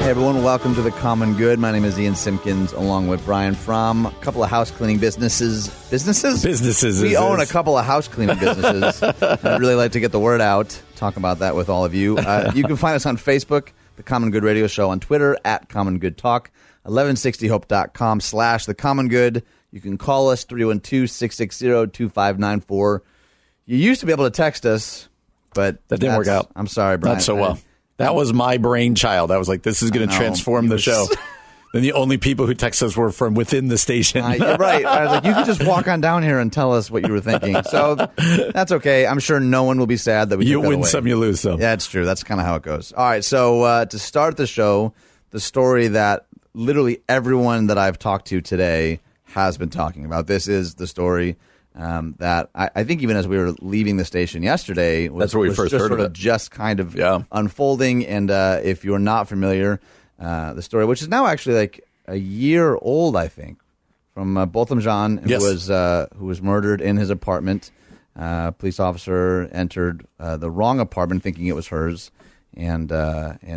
Hey everyone, welcome to The Common Good. My name is Ian Simpkins, along with Brian Fromm. A couple of house cleaning businesses. Businesses. We own a couple of house cleaning businesses. I'd really like to get the word out, talk about that with all of you. You can find us on Facebook, The Common Good Radio Show, on Twitter, at Common Good Talk, 1160hope.com/The Common Good. You can call us, 312-660-2594. You used to be able to text us, but that didn't work out. I'm sorry, Brian. Not so well. That was my brainchild. I was like, this is going to transform the show. Then the only people who text us were from within the station. You're right. I was like, you could just walk on down here and tell us what you were thinking. So that's okay. I'm sure no one will be sad that we You win some, you lose some. Yeah, it's true. That's kind of how it goes. All right. So to start the show, the story that literally everyone that I've talked to today has been talking about. This is the story that I think even as we were leaving the station yesterday, that's where we first heard of it. Just kind of unfolding. And if you're not familiar, the story, which is now actually like a year old, I think, from Botham Jean, who was murdered in his apartment. A police officer entered the wrong apartment, thinking it was hers, and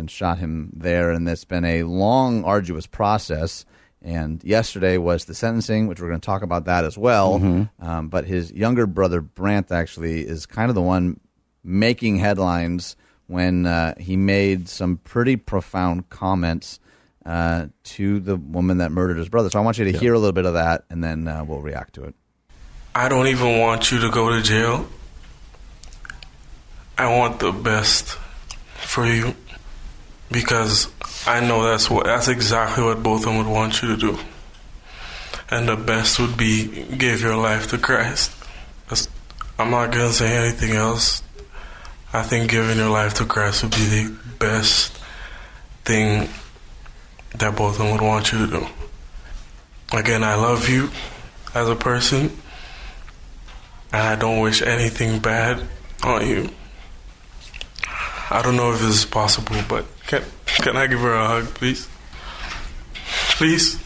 shot him there. And it's been a long, arduous process. And yesterday was the sentencing, which we're going to talk about that as well. Mm-hmm. But his younger brother, Brandt, actually is kind of the one making headlines when he made some pretty profound comments to the woman that murdered his brother. So I want you to hear a little bit of that, and then we'll react to it. I don't even want you to go to jail. I want the best for you, because I know that's exactly what both of them would want you to do. And the best would be give your life to Christ. I'm not going to say anything else. I think giving your life to Christ would be the best thing that both of them would want you to do. Again, I love you as a person, and I don't wish anything bad on you. I don't know if this is possible, but can I give her a hug, please? Please?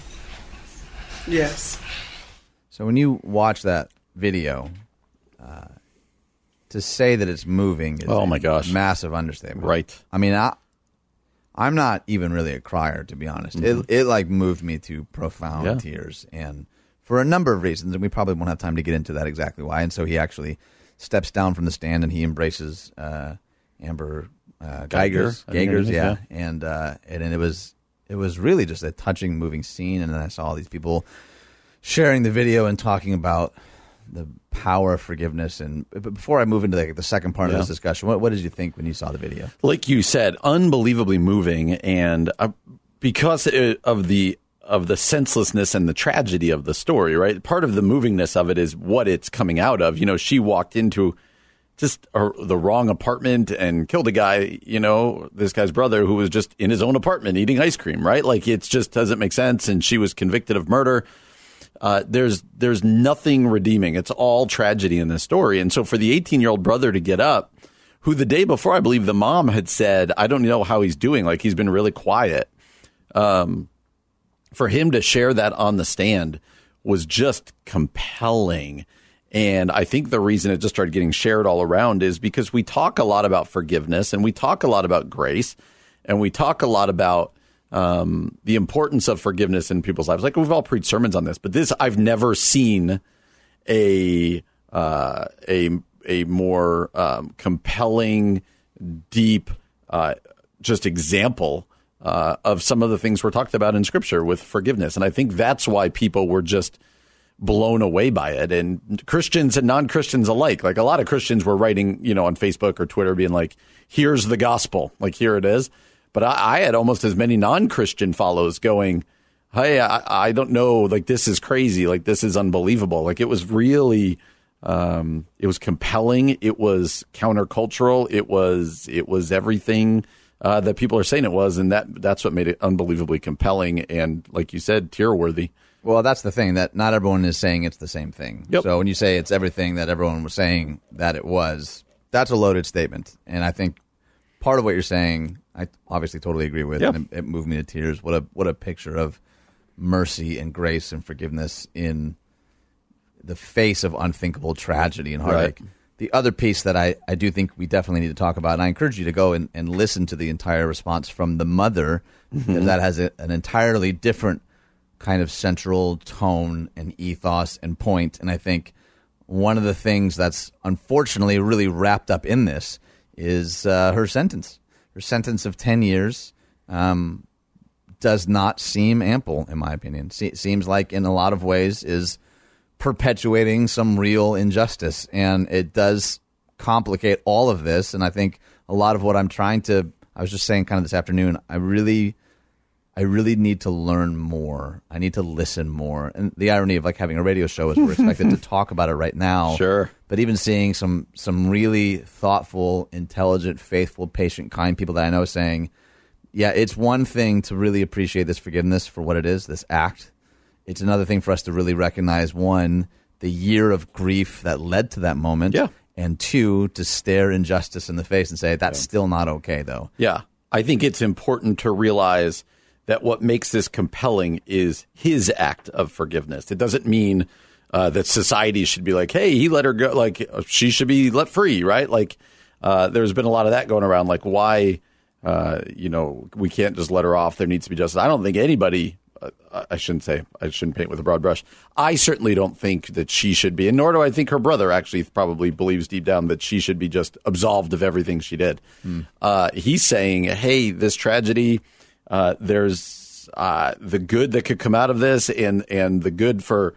Yes. So when you watch that video, to say that it's moving is a massive understatement. Right. I mean, I'm not even really a crier, to be honest. Mm-hmm. It like moved me to profound tears, and for a number of reasons, and we probably won't have time to get into that exactly why. And so he actually steps down from the stand and he embraces Amber Giger, and it was really just a touching, moving scene. And then I saw all these people sharing the video and talking about the power of forgiveness. And but before I move into the second part of this discussion, what did you think when you saw the video? Like you said, unbelievably moving, and because of the senselessness and the tragedy of the story, right? Part of the movingness of it is what it's coming out of. You know, she walked into the wrong apartment and killed a guy, you know, this guy's brother, who was just in his own apartment eating ice cream, right? Like, it just doesn't make sense. And she was convicted of murder. There's nothing redeeming. It's all tragedy in this story. And so for the 18-year-old brother to get up, who the day before, I believe the mom had said, I don't know how he's doing. Like, he's been really quiet. For him to share that on the stand was just compelling. And I think the reason it just started getting shared all around is because we talk a lot about forgiveness, and we talk a lot about grace, and we talk a lot about the importance of forgiveness in people's lives. Like, we've all preached sermons on this, but this, I've never seen a more compelling, deep, just example of some of the things we're talked about in Scripture with forgiveness. And I think that's why people were just blown away by it. And Christians and non-Christians alike, like a lot of Christians were writing, you know, on Facebook or Twitter being like, here's the gospel, like, here it is. But I had almost as many non-Christian follows going, hey, I don't know, like, this is crazy, like, this is unbelievable. Like, it was really, it was compelling, it was countercultural, it was everything that people are saying it was, and that's what made it unbelievably compelling and, like you said, tear-worthy. Well, that's the thing, that not everyone is saying it's the same thing. Yep. So when you say it's everything that everyone was saying that it was, that's a loaded statement, and I think part of what you're saying, I obviously totally agree with, and it moved me to tears. What a picture of mercy and grace and forgiveness in the face of unthinkable tragedy and heartache. Right. The other piece that I do think we definitely need to talk about, and I encourage you to go and listen to the entire response from the mother, because that has an entirely different kind of central tone and ethos and point. And I think one of the things that's unfortunately really wrapped up in this is her sentence of 10 years does not seem ample, in my opinion. Seems like in a lot of ways is perpetuating some real injustice, and it does complicate all of this. And I think a lot of what I'm trying to, I was just saying kind of this afternoon, I really need to learn more. I need to listen more. And the irony of like having a radio show is we're expected to talk about it right now. Sure. But even seeing some really thoughtful, intelligent, faithful, patient, kind people that I know saying, yeah, it's one thing to really appreciate this forgiveness for what it is, this act. It's another thing for us to really recognize, one, the year of grief that led to that moment. Yeah. And two, to stare injustice in the face and say, that's still not okay, though. Yeah. I think it's important to realize that what makes this compelling is his act of forgiveness. It doesn't mean that society should be like, hey, he let her go, like she should be let free, right? Like there's been a lot of that going around, like why, we can't just let her off. There needs to be justice. I don't think anybody, I shouldn't paint with a broad brush. I certainly don't think that she should be, and nor do I think her brother actually probably believes deep down that she should be just absolved of everything she did. He's saying, hey, this tragedy, there's the good that could come out of this, and the good for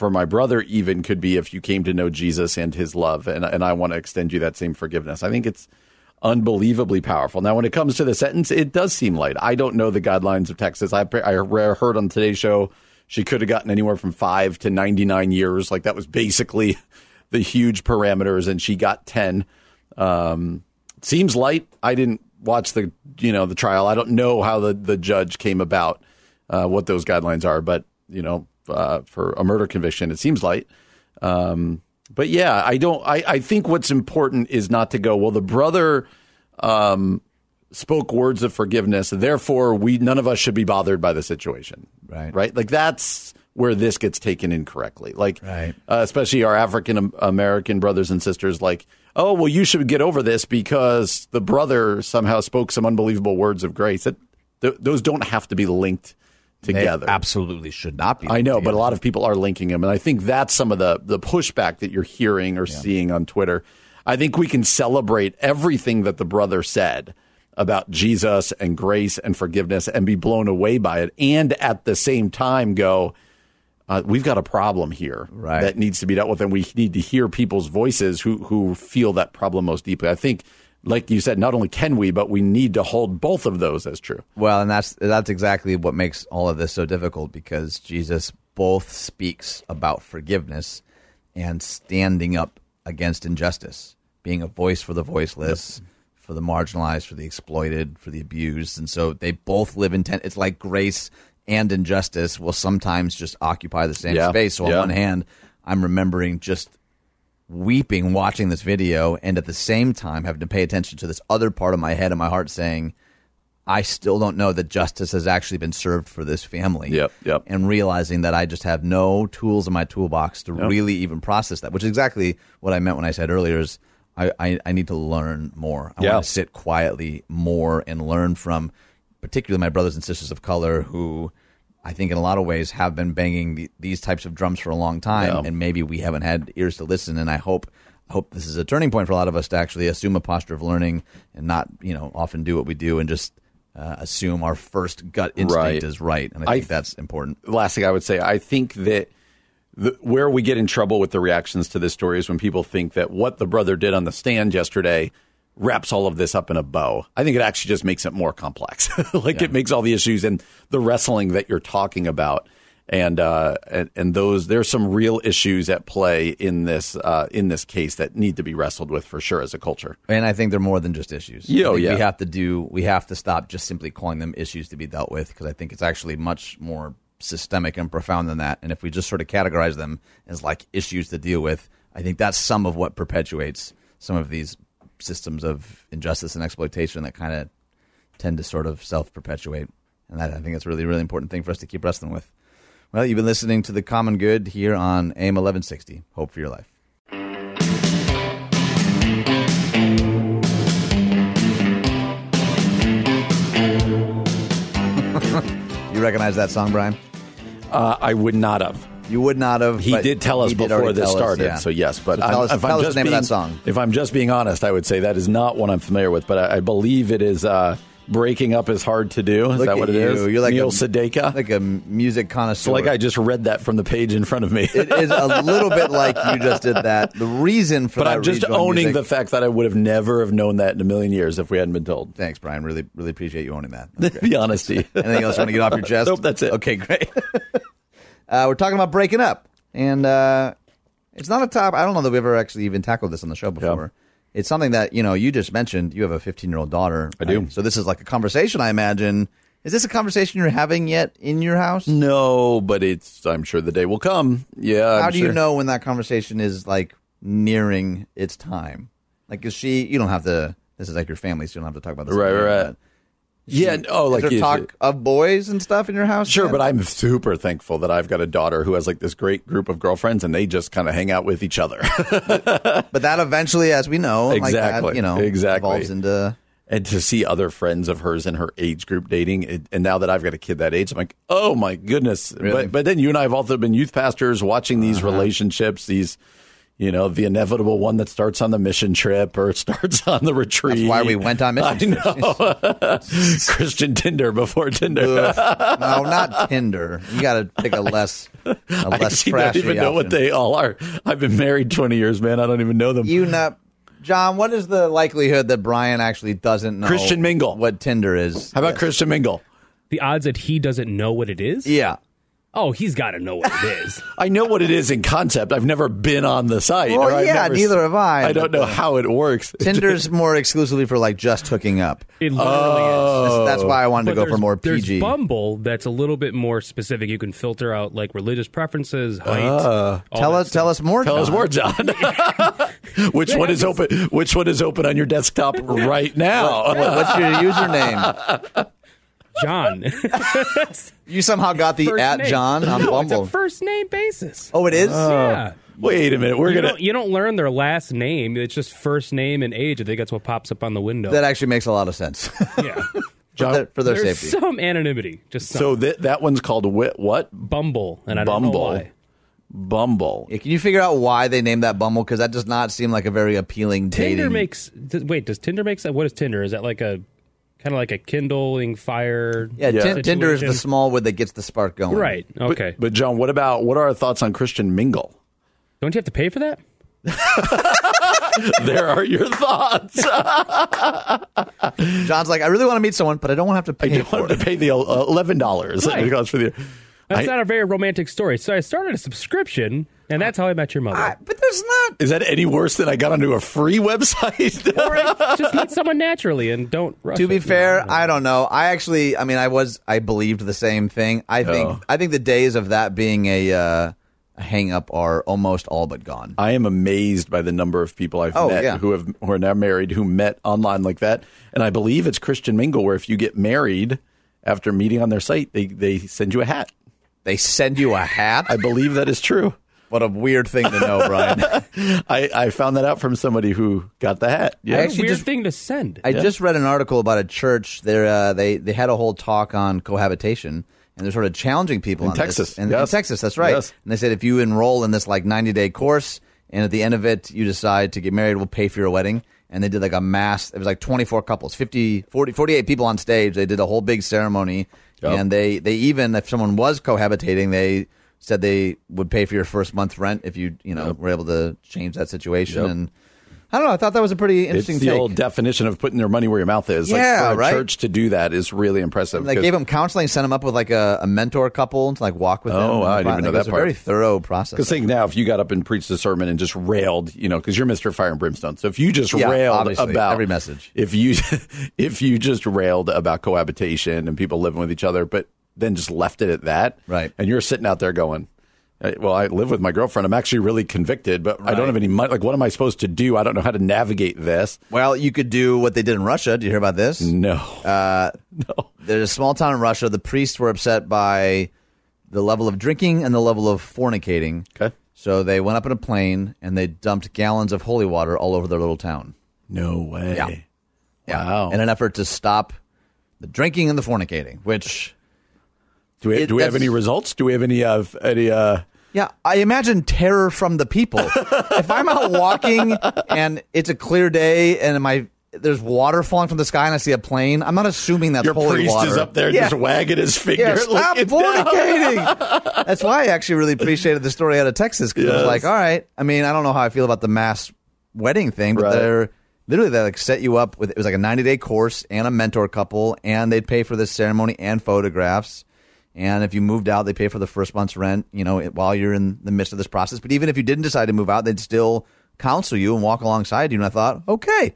my brother even could be if you came to know Jesus and his love, and I want to extend you that same forgiveness. I think it's unbelievably powerful. Now, when it comes to the sentence, it does seem light. I don't know the guidelines of Texas. I heard on today's show she could have gotten anywhere from 5 to 99 years. Like that was basically the huge parameters, and she got 10. Seems light. I didn't watch the trial. I don't know how the judge came about, what those guidelines are, but for a murder conviction, it seems light. But yeah, I think what's important is not to go, well, the brother spoke words of forgiveness, therefore none of us should be bothered by the situation. Right. Right. Like that's where this gets taken incorrectly. Like, right. Especially our African American brothers and sisters, like, oh, well, you should get over this because the brother somehow spoke some unbelievable words of grace. Those don't have to be linked together. They absolutely should not be. I know, but a lot of people are linking them. And I think that's some of the pushback that you're hearing or seeing on Twitter. I think we can celebrate everything that the brother said about Jesus and grace and forgiveness and be blown away by it. And at the same time go, we've got a problem here that needs to be dealt with, and we need to hear people's voices who feel that problem most deeply. I think, like you said, not only can we, but we need to hold both of those as true. Well, and that's exactly what makes all of this so difficult, because Jesus both speaks about forgiveness and standing up against injustice, being a voice for the voiceless, for the marginalized, for the exploited, for the abused. And so they both live in tension. It's like grace and injustice will sometimes just occupy the same space. So on one hand, I'm remembering just weeping watching this video, and at the same time having to pay attention to this other part of my head and my heart saying, I still don't know that justice has actually been served for this family. Yep. And realizing that I just have no tools in my toolbox to really even process that, which is exactly what I meant when I said earlier is I need to learn more. I want to sit quietly more and learn from particularly my brothers and sisters of color who I think in a lot of ways have been banging these types of drums for a long time, and maybe we haven't had ears to listen. And I hope this is a turning point for a lot of us to actually assume a posture of learning and not, often do what we do and just assume our first gut instinct is right. And I think that's important. Last thing I would say, I think that where we get in trouble with the reactions to this story is when people think that what the brother did on the stand yesterday wraps all of this up in a bow. I think it actually just makes it more complex. It makes all the issues and the wrestling that you're talking about. And those, there's some real issues at play in this case that need to be wrestled with for sure as a culture. And I think they're more than just issues. We have to stop just simply calling them issues to be dealt with, because I think it's actually much more systemic and profound than that. And if we just sort of categorize them as like issues to deal with, I think that's some of what perpetuates some of these systems of injustice and exploitation that kind of tend to sort of self-perpetuate. And that, I think it's a really, really important thing for us to keep wrestling with. Well, you've been listening to The Common Good here on AM 1160. Hope for your life. You recognize that song, Brian? I would not have. You would not have. He did tell us before this started, so yes. But tell us the name of that song. If I'm just being honest, I would say that is not one I'm familiar with, but I believe it is... Breaking Up Is Hard to Do. Is that what it is? You're like Neil Sedaka. Like a music connoisseur. It's like I just read that from the page in front of me. It is a little bit like you just did that. The reason for that. But I'm just owning the fact that I would have never have known that in a million years if we hadn't been told. Thanks, Brian. Really, really appreciate you owning that. The honesty. Anything else you want to get off your chest? Nope, that's it. Okay, great. We're talking about breaking up. And it's not a topic. I don't know that we've ever actually even tackled this on the show before. Yeah. It's something that, you just mentioned. You have a 15-year-old daughter. I do. So this is like a conversation, I imagine. Is this a conversation you're having yet in your house? No, but I'm sure the day will come. Yeah. How do you know when that conversation is like nearing its time? Like, is she, you don't have to, this is like your family, so you don't have to talk about this. Right. Yeah. Is there talk of boys and stuff in your house? Sure, but I'm super thankful that I've got a daughter who has like this great group of girlfriends, and they just kind of hang out with each other. But that eventually, as we know, evolves into. And to see other friends of hers in her age group dating, and now that I've got a kid that age, I'm like, oh my goodness! Really? But then you and I have also been youth pastors, watching these relationships, these. The inevitable one that starts on the mission trip or starts on the retreat. That's why we went on mission trips. Christian Tinder before Tinder. No, not Tinder. You got to pick a less trashy option. I don't even know what they all are. I've been married 20 years, man. I don't even know them. John, what is the likelihood that Brian actually doesn't know Christian Mingle what Tinder is? How about Christian Mingle? The odds that he doesn't know what it is? Yeah. Oh, he's got to know what it is. I know what it is in concept. I've never been on the site. Well, neither have I. I don't know how it works. Tinder's more exclusively for like just hooking up. It literally is. That's why I wanted to go for more PG. There's Bumble that's a little bit more specific. You can filter out like religious preferences, height. Tell us more, John. Which one is open on your desktop right now? What's your username? John. You somehow got the @John on Bumble. It's a first name basis. Oh, it is? Yeah. Wait a minute. You don't learn their last name. It's just first name and age. I think that's what pops up on the window. That actually makes a lot of sense. Yeah. John, for their safety. There's some anonymity. So that one's called what? Bumble. And I don't know why. Bumble. Yeah, can you figure out why they named that Bumble? Because that does not seem like a very appealing dating. Does Tinder make sense? What is Tinder? Is that like a... kind of like a kindling fire. Yeah, Tinder is the small wood that gets the spark going. Right, okay. But John, what are our thoughts on Christian Mingle? Don't you have to pay for that? There are your thoughts. John's like, I really want to meet someone, but I don't want to have to pay for it. I don't want to pay the $11. Right. For the... That's not a very romantic story. So I started a subscription, and that's how I met your mother. But there's not... Is that any worse than I got onto a free website? Or just meet someone naturally and don't rush it. To be fair, I don't know. I actually... I mean, I believed the same thing. I think the days of that being a hang-up are almost all but gone. I am amazed by the number of people I've met who are now married who met online like that. And I believe it's Christian Mingle, where if you get married after meeting on their site, they send you a hat. They send you a hat? I believe that is true. What a weird thing to know, Brian. I found that out from somebody who got the hat. Yeah. What a weird thing to send. I just read an article about a church. They had a whole talk on cohabitation, and they're sort of challenging people in Texas. In Texas, that's right. Yes. And they said, if you enroll in this like 90-day course, and at the end of it, you decide to get married, we'll pay for your wedding. And they did like a mass. It was like 24 couples, 48 people on stage. They did a whole big ceremony. Yep. And they even, if someone was cohabitating, they said they would pay for your first month's rent if you were able to change that situation. Yep. And I don't know. I thought that was a pretty interesting take. It's the old definition of putting their money where your mouth is. Yeah, like for a church to do that is really impressive. They gave them counseling, sent them up with like a mentor couple to like walk with them. Oh, I didn't even know that part. It was a very thorough process. Because think now, if you got up and preached a sermon and just railed, because you're Mr. Fire and Brimstone. So if you just railed about every message, if you just railed about cohabitation and people living with each other, but then just left it at that, right? And you're sitting out there going, well, I live with my girlfriend. I'm actually really convicted, but I don't have any money. Like, what am I supposed to do? I don't know how to navigate this. Well, you could do what they did in Russia. Did you hear about this? No. No. There's a small town in Russia. The priests were upset by the level of drinking and the level of fornicating. Okay. So they went up in a plane and they dumped gallons of holy water all over their little town. No way. Yeah. Wow. In an effort to stop the drinking and the fornicating, which... Do we have any results? Do we have any? Yeah, I imagine terror from the people. If I'm out walking and it's a clear day and there's water falling from the sky and I see a plane, I'm not assuming that's holy water. Your priest is up there just wagging his finger. Yeah, stop fornicating. That's why I actually really appreciated the story out of Texas, because I was like, all right. I mean, I don't know how I feel about the mass wedding thing, but they like set you up with, it was like a 90-day course and a mentor couple, and they'd pay for this ceremony and photographs. And if you moved out, they pay for the first month's rent, while you're in the midst of this process. But even if you didn't decide to move out, they'd still counsel you and walk alongside you. And I thought, okay,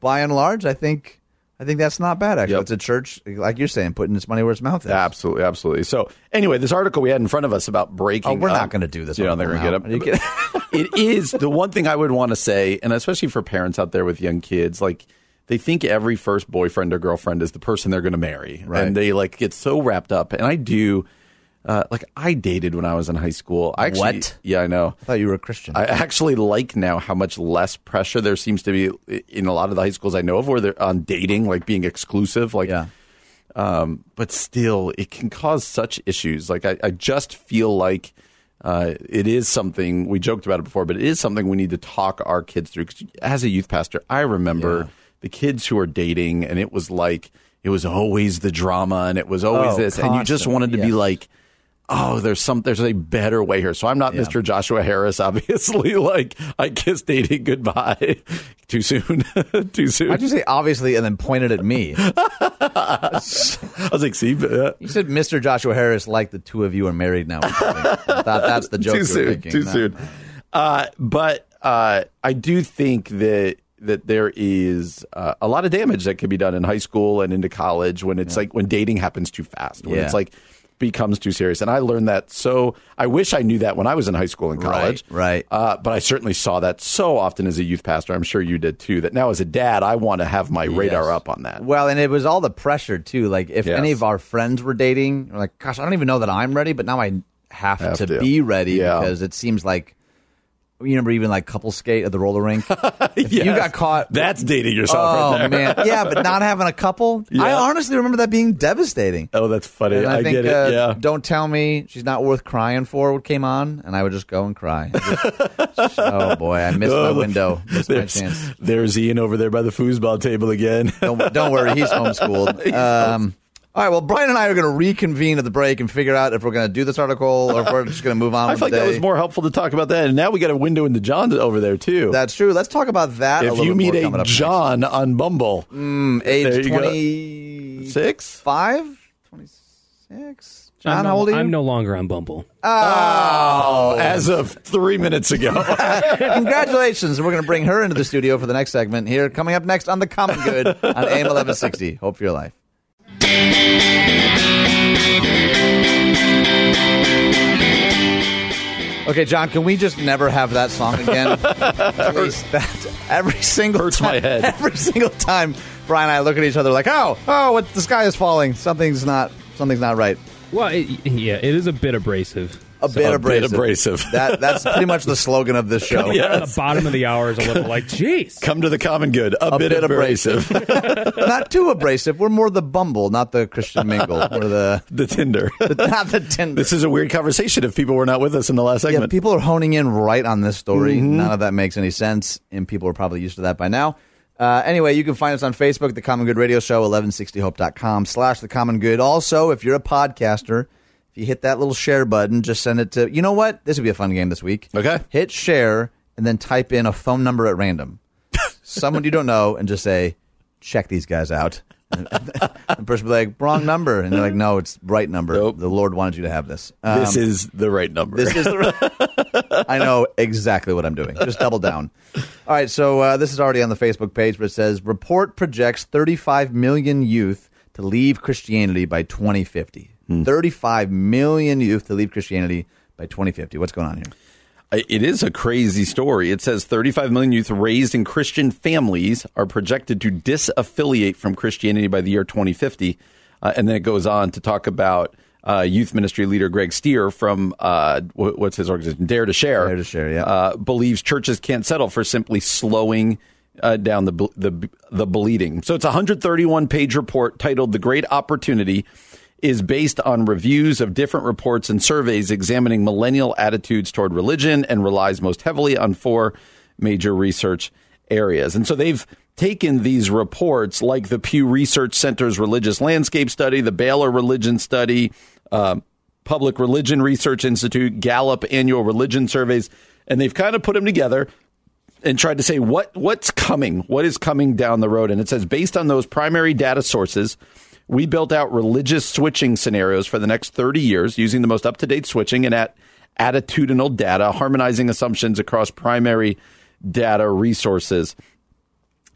by and large, I think that's not bad, actually. Yep. It's a church, like you're saying, putting its money where its mouth is. Absolutely, absolutely. So anyway, this article we had in front of us about breaking... Oh, we're not going to do this. You know, they're going to get up. It is the one thing I would want to say, and especially for parents out there with young kids, like... They think every first boyfriend or girlfriend is the person they're going to marry. Right. And they like get so wrapped up. And I do. I dated when I was in high school. I actually, what? Yeah, I know. I thought you were a Christian. I actually like now how much less pressure there seems to be in a lot of the high schools I know of where they're on dating, like being exclusive. Like, yeah. But still, it can cause such issues. Like I just feel like it is something we joked about it before, but it is something we need to talk our kids through. 'Cause as a youth pastor, I remember... Yeah. The kids who are dating, and it was like, it was always the drama, and it was always this. Constant. And you just wanted to be like, oh, there's a better way here. So I'm not Mr. Joshua Harris, obviously. Like, I kissed dating goodbye too soon. Too soon. Why'd you say obviously and then pointed at me? I was like, see? You said Mr. Joshua Harris, like the two of you are married now. I thought that's the joke you were thinking. Too soon. But I do think that there is a lot of damage that can be done in high school and into college when it's like when dating happens too fast, when it's like becomes too serious. And I learned that. So I wish I knew that when I was in high school and college. Right. But I certainly saw that so often as a youth pastor. I'm sure you did, too, that now as a dad, I want to have my radar up on that. Well, and it was all the pressure, too. Like if any of our friends were dating, we're like, gosh, I don't even know that I'm ready. But now I have to be ready because it seems like. You remember even like couple skate at the roller rink? If you got caught. That's dating yourself right there. Man. Yeah, but not having a couple. Yeah. I honestly remember that being devastating. Oh, that's funny. And I think, get it. Yeah. Don't tell me she's not worth crying for what came on. And I would just go and cry. Oh, boy. I missed my window. Missed my chance. There's Ian over there by the foosball table again. Don't worry. He's homeschooled. All right, well, Brian and I are going to reconvene at the break and figure out if we're going to do this article or if we're just going to move on. I feel like that was more helpful to talk about that. And now we got a window into John over there, too. That's true. Let's talk about that if a little bit more. If you meet a John on Bumble. Age 26? 26? John, how old are you? I'm no longer on Bumble. Oh, as of 3 minutes ago. Congratulations. We're going to bring her into the studio for the next segment here. Coming up next on The Common Good on AM 1160. Hope for your life. Okay, John, can we just never have that song again? Please, every single hurts time, my head. Every single time, Brian and I look at each other like, oh, what, the sky is falling. Something's not right. Well, it is a bit abrasive. A bit abrasive. That's pretty much the slogan of this show. At the bottom of the hour is a little like, geez. Come to the common good. A bit abrasive. Not too abrasive. We're more the Bumble, not the Christian Mingle. Or the Tinder. Not the Tinder. This is a weird conversation if people were not with us in the last segment. Yeah, people are honing in right on this story. Mm-hmm. None of that makes any sense, and people are probably used to that by now. Anyway, you can find us on Facebook, The Common Good Radio Show, 1160hope.com/The Common Good. Also, if you're a podcaster... you hit that little share button, just send it to, you know what? This would be a fun game this week. Okay. Hit share and then type in a phone number at random. Someone you don't know, and just say, check these guys out. The person will be like, wrong number. And they're like, no, it's right number. Nope. The Lord wanted you to have this. This is the right number. This is the right. I know exactly what I'm doing. Just double down. All right, so this is already on the Facebook page, but it says, report projects 35 million youth to leave Christianity by 2050. 35 million youth to leave Christianity by 2050. What's going on here? It is a crazy story. It says 35 million youth raised in Christian families are projected to disaffiliate from Christianity by the year 2050. And then it goes on to talk about youth ministry leader Greg Stier from, what's his organization? Dare to Share, yeah. Believes churches can't settle for simply slowing down the bleeding. So it's a 131-page report titled The Great Opportunity, is based on reviews of different reports and surveys examining millennial attitudes toward religion and relies most heavily on four major research areas. And so they've taken these reports like the Pew Research Center's Religious Landscape Study, the Baylor Religion Study, Public Religion Research Institute, Gallup Annual Religion Surveys, and they've kind of put them together and tried to say what is coming down the road. And it says, based on those primary data sources, we built out religious switching scenarios for the next 30 years using the most up-to-date switching and attitudinal data, harmonizing assumptions across primary data resources.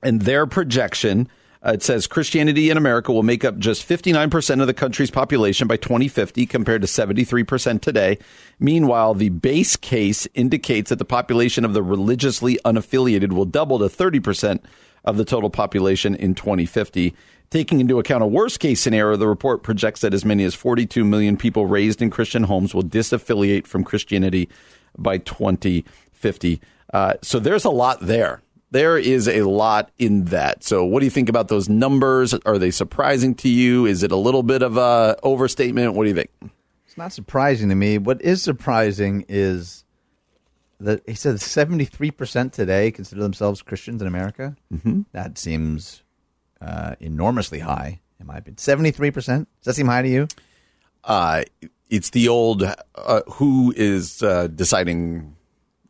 And their projection, it says Christianity in America will make up just 59% of the country's population by 2050 compared to 73% today. Meanwhile, the base case indicates that the population of the religiously unaffiliated will double to 30% of the total population in 2050. Taking into account a worst-case scenario, the report projects that as many as 42 million people raised in Christian homes will disaffiliate from Christianity by 2050. So there's a lot there. There is a lot in that. So what do you think about those numbers? Are they surprising to you? Is it a little bit of an overstatement? What do you think? It's not surprising to me. What is surprising is that he said 73% today consider themselves Christians in America. Mm-hmm. That seems enormously high, in my opinion. 73%? Does that seem high to you? It's the old who is deciding,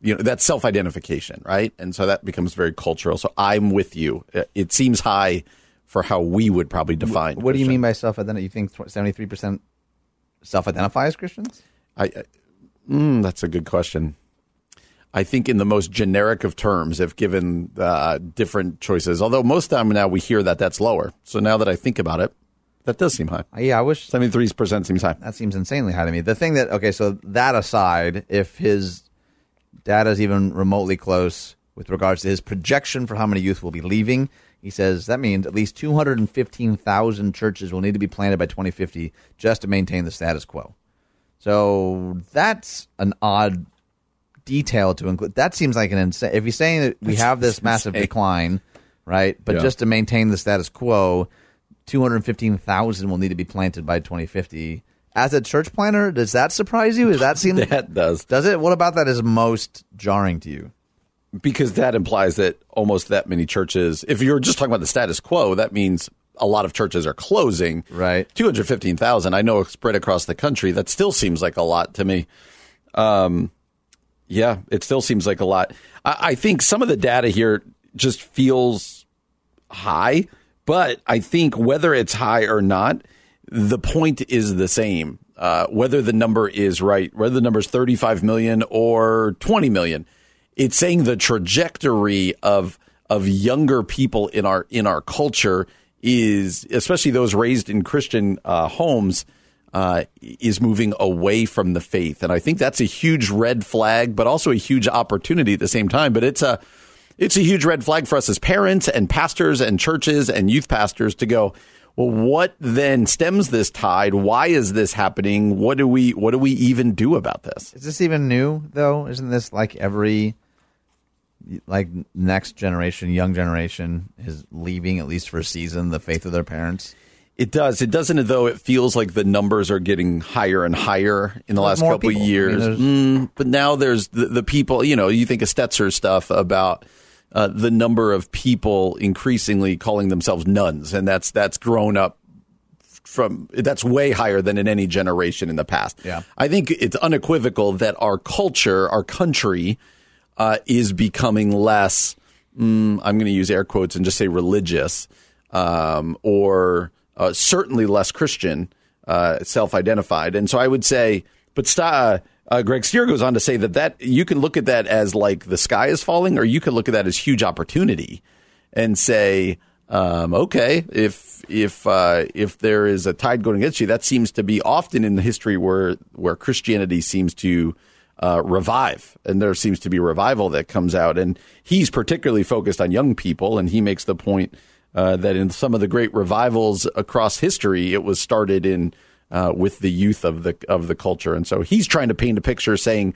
you know, that's self-identification, right? And so that becomes very cultural. So I'm with you. It seems high for how we would probably define. What do you mean by self-identify? You think 73% self-identify as Christians? That's a good question. I think in the most generic of terms, if given different choices, although most time now we hear that that's lower. So now that I think about it, that does seem high. Yeah, I wish 73% seems high. That seems insanely high to me. The thing that, okay, so that aside, if his data is even remotely close with regards to his projection for how many youth will be leaving, he says that means at least 215,000 churches will need to be planted by 2050 just to maintain the status quo. So that's an odd detail to include. That seems like an insane. If you're saying that we have this massive decline, right? But just to maintain the status quo, 215,000 will need to be planted by 2050. As a church planner, does that surprise you? Does that seem that does? Does it? What about that is most jarring to you? Because that implies that almost that many churches. If you're just talking about the status quo, that means a lot of churches are closing. Right. 215,000. I know spread across the country. That still seems like a lot to me. Yeah, it still seems like a lot. I think some of the data here just feels high, but I think whether it's high or not, the point is the same. Whether the number is right, whether the number is 35 million or 20 million, it's saying the trajectory of younger people in our culture is, especially those raised in Christian homes, is moving away from the faith. And I think that's a huge red flag, but also a huge opportunity at the same time. But it's a huge red flag for us as parents and pastors and churches and youth pastors to go, well, what then stems this tide? Why is this happening? What do we even do about this? Is this even new though? Isn't this like every next generation, young generation is leaving, at least for a season, the faith of their parents? It does. It doesn't, though. It feels like the numbers are getting higher and higher in the last couple of years. I mean, but now there's the people, you know, you think of Stetzer stuff about the number of people increasingly calling themselves nuns. And that's grown up that's way higher than in any generation in the past. Yeah. I think it's unequivocal that our culture, our country, is becoming less, I'm going to use air quotes and just say religious, or certainly less Christian, self-identified. And so I would say, Greg Stier goes on to say that you can look at that as like the sky is falling, or you can look at that as huge opportunity and say, okay, if there is a tide going against you, that seems to be often in the history where Christianity seems to revive, and there seems to be revival that comes out. And he's particularly focused on young people, and he makes the point that in some of the great revivals across history, it was started in with the youth of the culture. And so he's trying to paint a picture saying,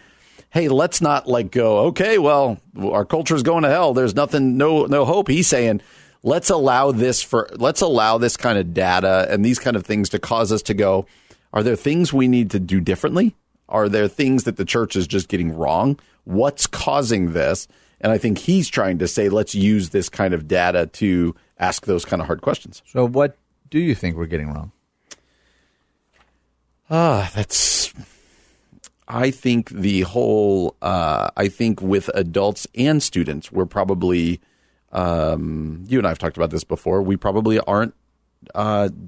hey, let's not like go, okay, well, our culture is going to hell. There's nothing, no hope. He's saying, let's allow this kind of data and these kind of things to cause us to go, are there things we need to do differently? Are there things that the church is just getting wrong? What's causing this? And I think he's trying to say, let's use this kind of data to ask those kind of hard questions. So what do you think we're getting wrong? I think with adults and students, we're probably, you and I have talked about this before, we probably aren't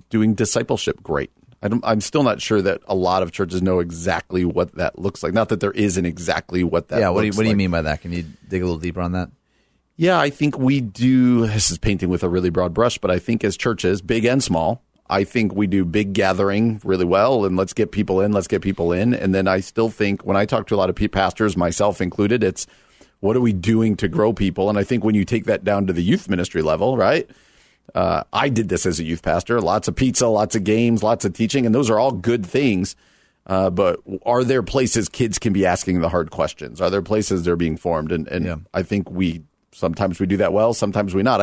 doing discipleship great. I'm still not sure that a lot of churches know exactly what that looks like. Not that there isn't exactly what that looks like. Yeah, what do you mean by that? Can you dig a little deeper on that? Yeah, I think we do, this is painting with a really broad brush, but I think as churches, big and small, I think we do big gathering really well, and let's get people in. And then I still think when I talk to a lot of pastors, myself included, it's what are we doing to grow people? And I think when you take that down to the youth ministry level, right? I did this as a youth pastor, lots of pizza, lots of games, lots of teaching, and those are all good things. But are there places kids can be asking the hard questions? Are there places they're being formed? And yeah. I think sometimes we do that well, sometimes we not.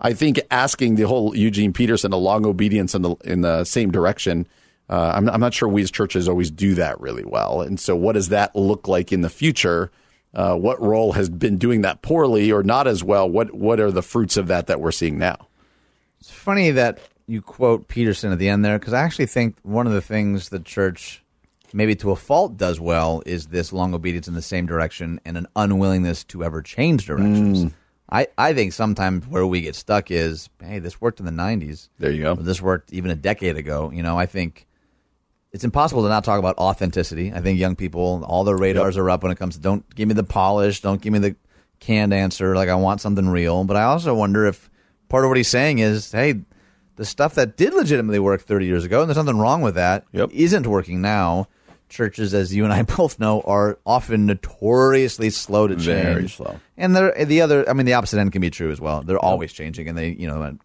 I think asking the whole Eugene Peterson, a long obedience in the same direction, I'm not sure we as churches always do that really well. And so what does that look like in the future? What role has been doing that poorly or not as well? What are the fruits of that we're seeing now? It's funny that you quote Peterson at the end there, because I actually think one of the things the church maybe to a fault does well is this long obedience in the same direction and an unwillingness to ever change directions. I think sometimes where we get stuck is, hey, this worked in the 90s. There you go. This worked even a decade ago. You know, I think it's impossible to not talk about authenticity. I think young people, all their radars are up when it comes to don't give me the polish, don't give me the canned answer. Like, I want something real. But I also wonder if part of what he's saying is, hey, the stuff that did legitimately work 30 years ago, and there's nothing wrong with that, isn't working now. Churches, as you and I both know, are often notoriously slow to change. Very slow. And the opposite end can be true as well. They're always changing, and a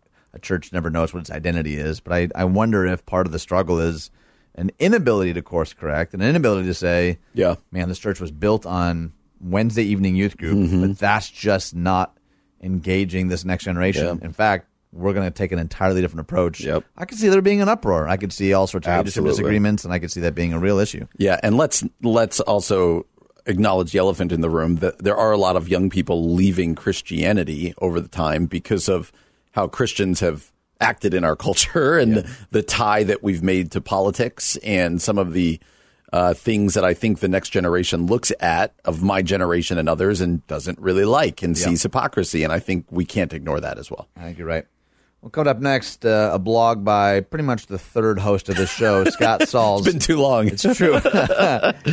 church never knows what its identity is. But I wonder if part of the struggle is an inability to course correct, an inability to say, "Yeah, man, this church was built on Wednesday evening youth group, but that's just not engaging this next generation." Yeah. In fact, we're going to take an entirely different approach. Yep. I could see there being an uproar. I could see all sorts of leadership disagreements, and I could see that being a real issue. Yeah, and let's also acknowledge the elephant in the room that there are a lot of young people leaving Christianity over the time because of how Christians have acted in our culture and the tie that we've made to politics and some of the things that I think the next generation looks at of my generation and others and doesn't really like and sees hypocrisy. And I think we can't ignore that as well. I think you're right. Well, coming up next, a blog by pretty much the third host of this show, Scott Sauls. It's been too long. It's true.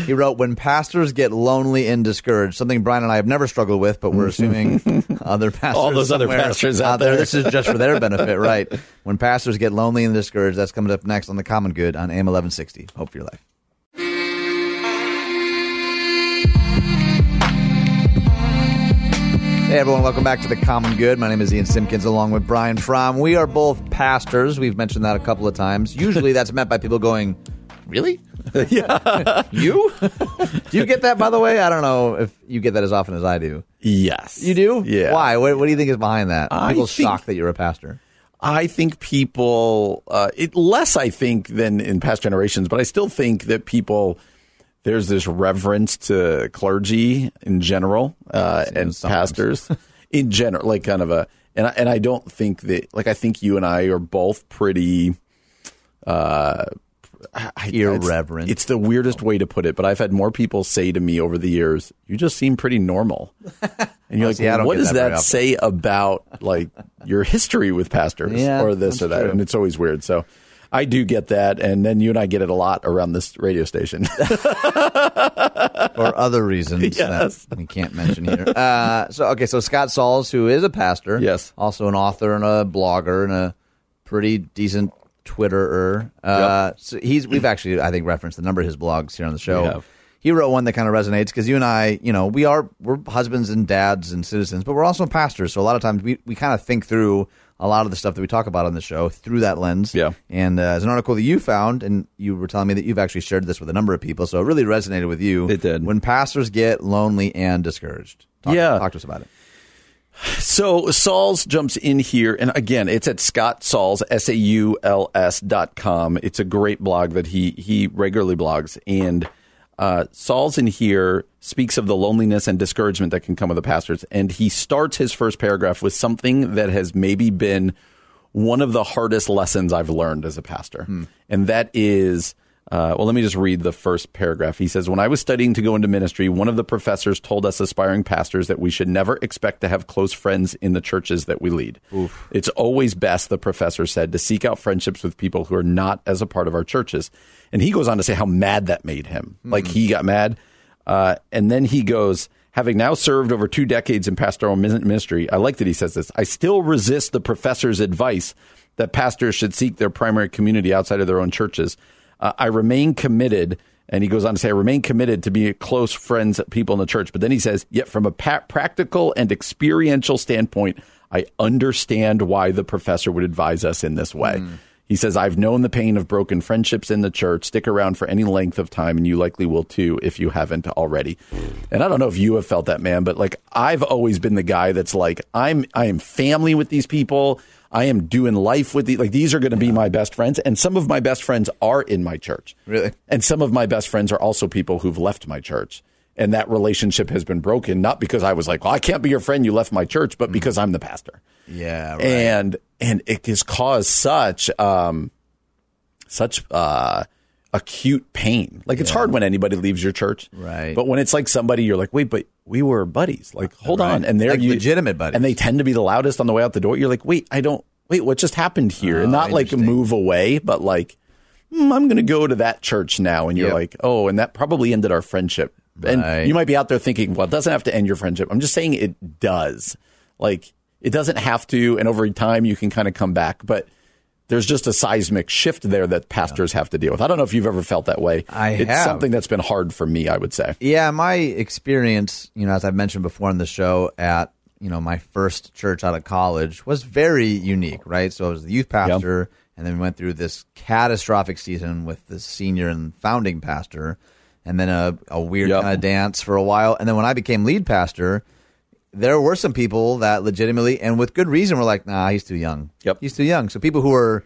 He wrote, "When pastors get lonely and discouraged," something Brian and I have never struggled with, but we're assuming other pastors, all those other pastors out there. This is just for their benefit, right? "When pastors get lonely and discouraged," that's coming up next on The Common Good on AM 1160. Hope for your life. Hey everyone, welcome back to The Common Good. My name is Ian Simkins along with Brian Fromm. We are both pastors. We've mentioned that a couple of times. Usually that's met by people going, "Really? Yeah. You? Do you get that, by the way?" I don't know if you get that as often as I do. Yes. You do? Yeah. Why? What do you think is behind that? People shocked that you're a pastor. I think people, less I think than in past generations, but I still think that people... There's this reverence to clergy in general and pastors in general, like kind of a, and I don't think that, like, I think you and I are both pretty irreverent. It's the weirdest way to put it, but I've had more people say to me over the years, "You just seem pretty normal." And you're like, well, what does that say about like your history with pastors or this or that? True. And it's always weird. So I do get that. And then you and I get it a lot around this radio station. Or other reasons that we can't mention here. So Scott Sauls, who is a pastor, also an author and a blogger and a pretty decent Twitterer. So we've actually, I think, referenced a number of his blogs here on the show. He wrote one that kind of resonates because you and I, you know, we're husbands and dads and citizens, but we're also pastors. So a lot of times we kind of think through a lot of the stuff that we talk about on the show through that lens. Yeah. And as an article that you found, and you were telling me that you've actually shared this with a number of people, so it really resonated with you. It did. When pastors get lonely and discouraged. Talk to us about it. So Sauls jumps in here, and again, it's at Scott Sauls, SAULS.com. It's a great blog that he regularly blogs, and Sauls in here speaks of the loneliness and discouragement that can come with the pastors, and he starts his first paragraph with something that has maybe been one of the hardest lessons I've learned as a pastor, and that is, let me just read the first paragraph. He says, when I was studying to go into ministry, one of the professors told us aspiring pastors that we should never expect to have close friends in the churches that we lead. Oof. It's always best, the professor said, to seek out friendships with people who are not as a part of our churches. And he goes on to say how mad that made him. Mm-hmm. Like he got mad. And then he goes, having now served over 2 decades in pastoral ministry, I like that he says this, I still resist the professor's advice that pastors should seek their primary community outside of their own churches. I remain committed, and he goes on to say, I remain committed to be close friends of people in the church. But then he says, yet from a practical and experiential standpoint, I understand why the professor would advise us in this way. Mm. He says, I've known the pain of broken friendships in the church. Stick around for any length of time, and you likely will too if you haven't already. And I don't know if you have felt that, man, but like I've always been the guy that's like, I am family with these people. I am doing life with these. Like, these are going to be my best friends. And some of my best friends are in my church. Really? And some of my best friends are also people who've left my church. And that relationship has been broken, not because I was like, well, I can't be your friend, you left my church, but because I'm the pastor. Yeah, right. And it has caused such acute pain. Like, it's hard when anybody leaves your church. Right. But when it's like somebody, you're like, wait, but we were buddies. Like, hold on. And they're like legitimate buddies. And they tend to be the loudest on the way out the door. You're like, wait, what just happened here? And not like move away, but like, I'm going to go to that church now. And you're like, oh, and that probably ended our friendship. And you might be out there thinking, well, it doesn't have to end your friendship. I'm just saying it does. Like, it doesn't have to. And over time, you can kind of come back. But there's just a seismic shift there that pastors have to deal with. I don't know if you've ever felt that way. It's something that's been hard for me, I would say. Yeah, my experience, you know, as I've mentioned before on the show at, you know, my first church out of college was very unique, right? So I was the youth pastor, and then we went through this catastrophic season with the senior and founding pastor, and then a weird kind of dance for a while. And then when I became lead pastor, there were some people that legitimately and with good reason were like, nah, he's too young. Yep. He's too young. So people who are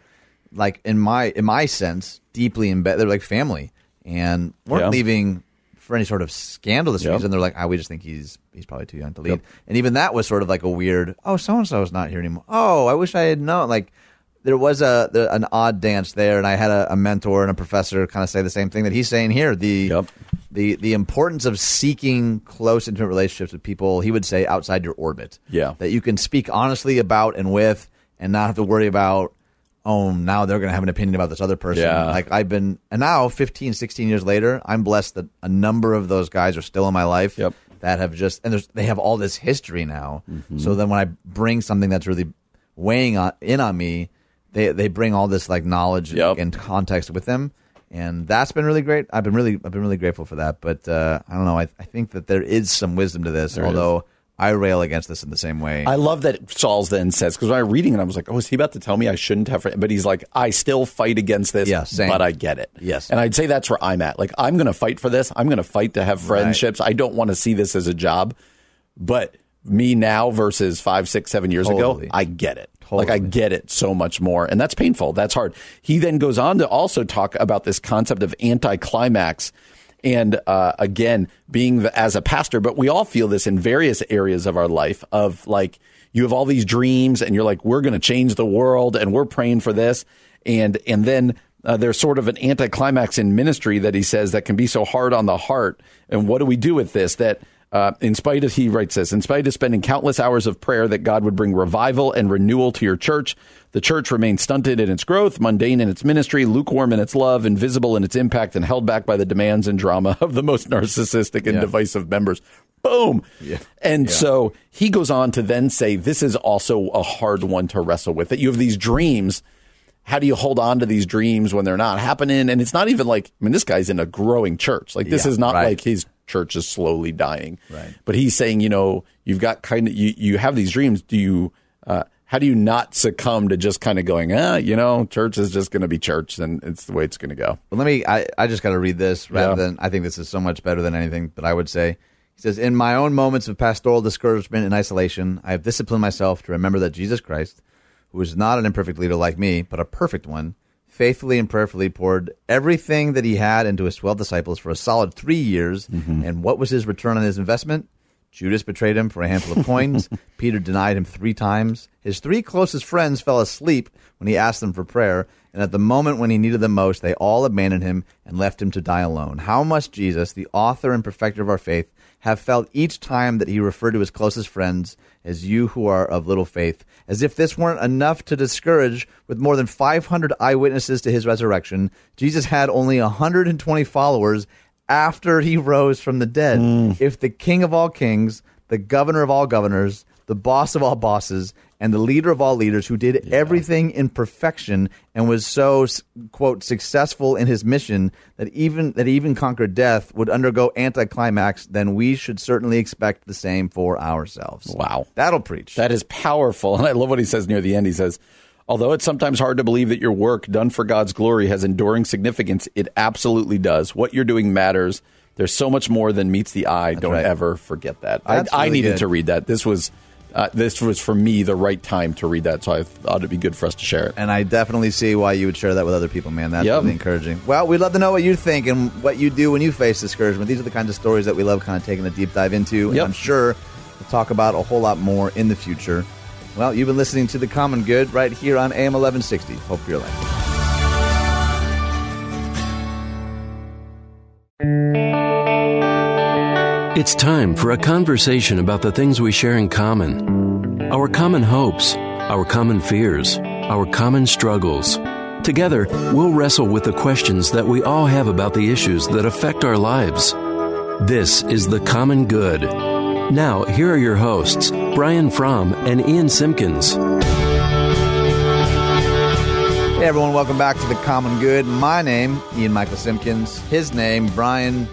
like, in my sense, deeply embedded, they're like family and weren't leaving for any sort of scandalous reason. They're like, we just think he's probably too young to lead. Yep. And even that was sort of like a weird, so-and-so is not here anymore. Oh, I wish I had known. Like, there was an odd dance there, and I had a mentor and a professor kind of say the same thing that he's saying here. The importance of seeking close, intimate relationships with people, he would say, outside your orbit. Yeah. That you can speak honestly about and with and not have to worry about, oh, now they're going to have an opinion about this other person. Yeah. Like and now 15, 16 years later, I'm blessed that a number of those guys are still in my life that have they have all this history now. Mm-hmm. So then when I bring something that's really weighing in on me, They bring all this like knowledge and context with them, and that's been really great. I've been really grateful for that. But I don't know. I think that there is some wisdom to this, although I rail against this in the same way. I love that Sauls then says, because when I was reading it, I was like, oh, is he about to tell me I shouldn't have? But he's like, I still fight against this, but I get it. Yes, and I'd say that's where I'm at. Like, I'm going to fight for this. I'm going to fight to have friendships. I don't want to see this as a job, but me now versus 5, 6, 7 years ago, I get it. Totally. Like, I get it so much more. And that's painful. That's hard. He then goes on to also talk about this concept of anticlimax and, again, being as a pastor. But we all feel this in various areas of our life of like, you have all these dreams and you're like, we're going to change the world and we're praying for this. And then There's sort of an anticlimax in ministry that he says that can be so hard on the heart. And what do we do with this? That in spite of spending countless hours of prayer that God would bring revival and renewal to your church, the church remains stunted in its growth, mundane in its ministry, lukewarm in its love, invisible in its impact, and held back by the demands and drama of the most narcissistic and divisive members. Boom. Yeah. And so he goes on to then say, this is also a hard one to wrestle with, that you have these dreams. How do you hold on to these dreams when they're not happening? And it's not even like, I mean, this guy's in a growing church. Like this is not like his church is slowly dying. Right. But he's saying, you know, you've got kind of, you have these dreams. Do you, how do you not succumb to just kind of going, you know, church is just going to be church and it's the way it's going to go. Well, I just got to read this rather than, I think this is so much better than anything that I would say. He says, in my own moments of pastoral discouragement and isolation, I have disciplined myself to remember that Jesus Christ, who is not an imperfect leader like me, but a perfect one, faithfully and prayerfully poured everything that he had into his 12 disciples for a solid 3 years. Mm-hmm. And what was his return on his investment? Judas betrayed him for a handful of coins. Peter denied him 3 times. His 3 closest friends fell asleep when he asked them for prayer. And at the moment when he needed them most, they all abandoned him and left him to die alone. How must Jesus, the author and perfecter of our faith, have felt each time that he referred to his closest friends as you who are of little faith, as if this weren't enough to discourage. With more than 500 eyewitnesses to his resurrection, Jesus had only 120 followers after he rose from the dead. If the King of all kings, the governor of all governors, the boss of all bosses, and the leader of all leaders, who did everything in perfection and was so, quote, successful in his mission that he even conquered death, would undergo anticlimax, then we should certainly expect the same for ourselves. Wow. That'll preach. That is powerful. And I love what he says near the end. He says, although it's sometimes hard to believe that your work done for God's glory has enduring significance, it absolutely does. What you're doing matters. There's so much more than meets the eye. That's Don't ever forget that. I really needed to read that. This was for me the right time to read that, so I thought it'd be good for us to share it. And I definitely see why you would share that with other people, man. That's really encouraging. Well, we'd love to know what you think and what you do when you face discouragement. These are the kinds of stories that we love kind of taking a deep dive into, and I'm sure we'll talk about a whole lot more in the future. Well, you've been listening to The Common Good right here on AM 1160. Hope for your life. It's time for a conversation about the things we share in common. Our common hopes, our common fears, our common struggles. Together, we'll wrestle with the questions that we all have about the issues that affect our lives. This is The Common Good. Now, here are your hosts, Brian Fromm and Ian Simkins. Hey, everyone. Welcome back to The Common Good. My name, Ian Michael Simkins. His name, Brian.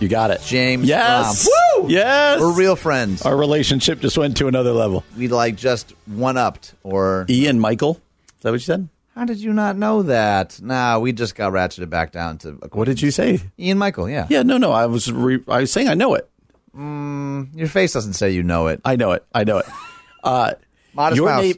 You got it. James. Yes. Woo! Yes. We're real friends. Our relationship just went to another level. We just one-upped or... Ian Michael. Is that what you said? How did you not know that? Nah, we just got ratcheted back down to... What did you say? Ian Michael, yeah. Yeah, no, I was saying I know it. Your face doesn't say you know it. I know it.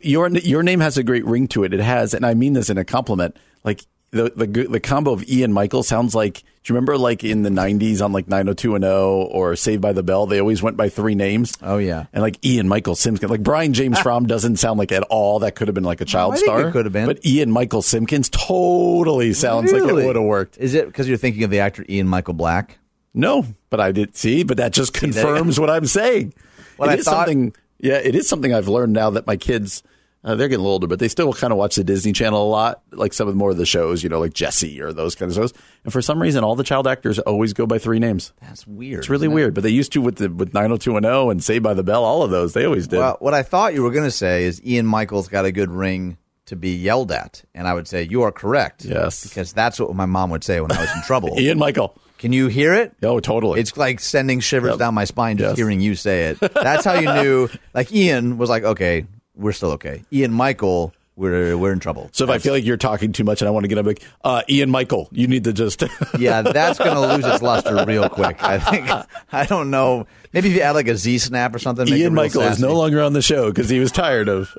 Your name has a great ring to it. It has, and I mean this in a compliment, like... The combo of Ian Michael sounds like, do you remember like in the 90s on like 90210 or Saved by the Bell, they always went by 3 names? Oh, yeah. And like Ian Michael Simkins, like Brian James Fromm doesn't sound like at all. That could have been like a child star. I think it could have been. But Ian Michael Simkins totally sounds like it would have worked. Is it because you're thinking of the actor Ian Michael Black? No, but I did see, but that just confirms what I'm saying. It is something I've learned now that my kids... they're getting a little older, but they still kind of watch the Disney Channel a lot, like some of more of the shows, you know, like Jessie or those kinds of shows. And for some reason, all the child actors always go by 3 names. That's weird. It's really weird, but they used to with 90210 and Saved by the Bell, all of those. They always did. Well, what I thought you were going to say is Ian Michael's got a good ring to be yelled at. And I would say, you are correct. Yes. Because that's what my mom would say when I was in trouble. Ian Michael. Can you hear it? Oh, totally. It's like sending shivers down my spine just hearing you say it. That's how you knew. Like Ian was like, okay. We're still okay. Ian Michael, we're in trouble. So if I feel like you're talking too much and I want to get up, like, Ian Michael, you need to just... Yeah, that's going to lose its luster real quick. I think, I don't know. Maybe if you add like a Z snap or something. Ian Michael is no longer on the show because he was tired of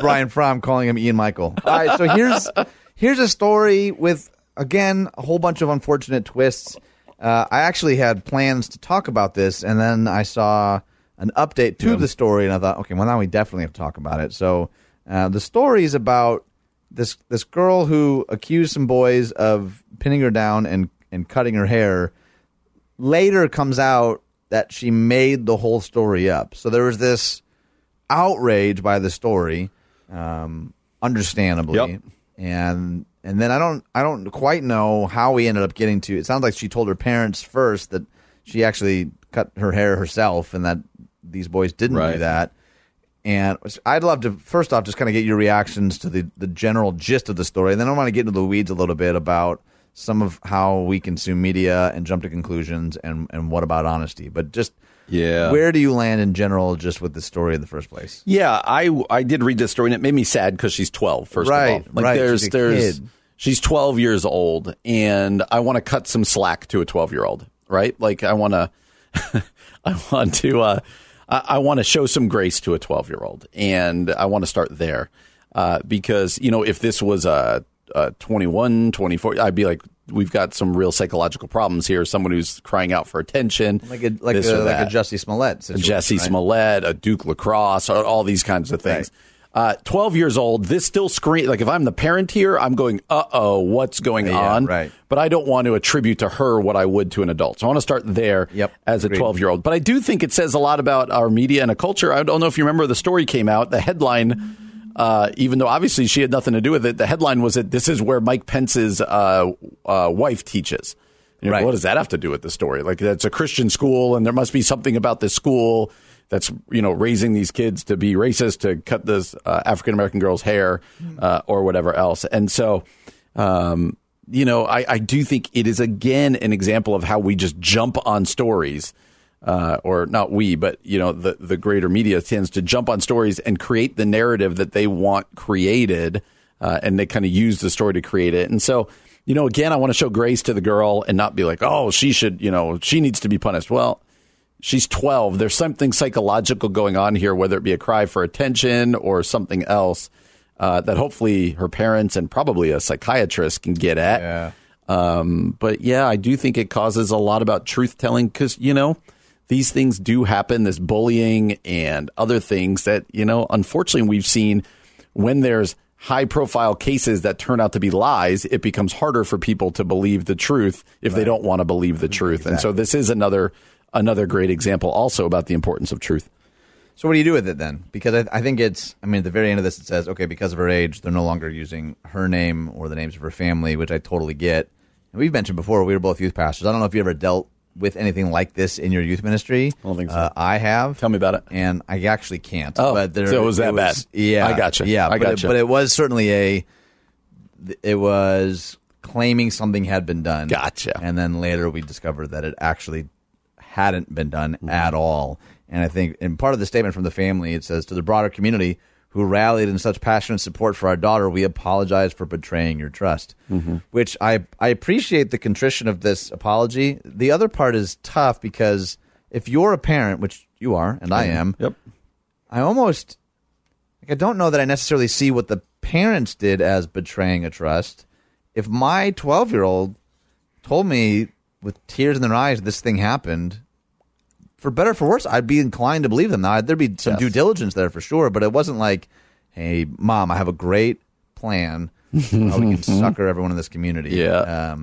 Brian Fromm calling him Ian Michael. All right, so here's a story with, again, a whole bunch of unfortunate twists. I actually had plans to talk about this, and then I saw... an update to the story, and I thought, okay, well, now we definitely have to talk about it. So the story is about this girl who accused some boys of pinning her down and cutting her hair later comes out that she made the whole story up. So there was this outrage by the story, understandably. Yep. And then I don't quite know how we ended up getting to. It sounds like she told her parents first that she actually cut her hair herself and that these boys didn't do that. And I'd love to, first off, just kind of get your reactions to the general gist of the story. And then I want to get into the weeds a little bit about some of how we consume media and jump to conclusions and what about honesty. But just where do you land in general just with the story in the first place? Yeah, I did read this story, and it made me sad because she's 12, first of all. Like, She's 12 years old, and I want to cut some slack to a 12-year-old, right? Like, I want to show some grace to a 12-year-old, and I want to start there because, you know, if this was a 21, 24, I'd be like, we've got some real psychological problems here. Someone who's crying out for attention. Like a Jussie Smollett situation. Smollett, a Duke Lacrosse, all these kinds of things. Right. 12 years old, this still screams, like if I'm the parent here, I'm going, uh-oh, what's going on? Right. But I don't want to attribute to her what I would to an adult. So I want to start there as a 12-year-old. But I do think it says a lot about our media and a culture. I don't know if you remember the story came out, the headline, even though obviously she had nothing to do with it, the headline was that this is where Mike Pence's wife teaches. And you're like, what does that have to do with the story? Like, that's a Christian school, and there must be something about this school that's, you know, raising these kids to be racist, to cut this African-American girl's hair or whatever else. And so... you know, I do think it is, again, an example of how we just jump on stories or not we, but, you know, the greater media tends to jump on stories and create the narrative that they want created and they kind of use the story to create it. And so, you know, again, I want to show grace to the girl and not be like, oh, she should, you know, she needs to be punished. Well, she's 12. There's something psychological going on here, whether it be a cry for attention or something else. That hopefully her parents and probably a psychiatrist can get at. Yeah. But yeah, I do think it causes a lot about truth telling because, you know, these things do happen, this bullying and other things that, you know, unfortunately we've seen when there's high profile cases that turn out to be lies, it becomes harder for people to believe the truth if they don't want to believe the truth. Exactly. And so this is another great example also about the importance of truth. So what do you do with it then? Because I think it's, I mean, at the very end of this, it says, okay, because of her age, they're no longer using her name or the names of her family, which I totally get. And we've mentioned before, we were both youth pastors. I don't know if you ever dealt with anything like this in your youth ministry. I don't think so. I have. Tell me about it. And I actually can't. Oh, but so it was that bad. Yeah. I gotcha. Yeah. But it was certainly it was claiming something had been done. Gotcha. And then later we discovered that it actually hadn't been done at all. And I think in part of the statement from the family, it says, to the broader community who rallied in such passionate support for our daughter, we apologize for betraying your trust, which I appreciate the contrition of this apology. The other part is tough because if you're a parent, which you are, and I am, I don't know that I necessarily see what the parents did as betraying a trust. If my 12-year-old told me with tears in their eyes this thing happened, for better or for worse, I'd be inclined to believe them. Now, there'd be some due diligence there for sure, but it wasn't like, hey, Mom, I have a great plan. How we can sucker everyone in this community. Yeah.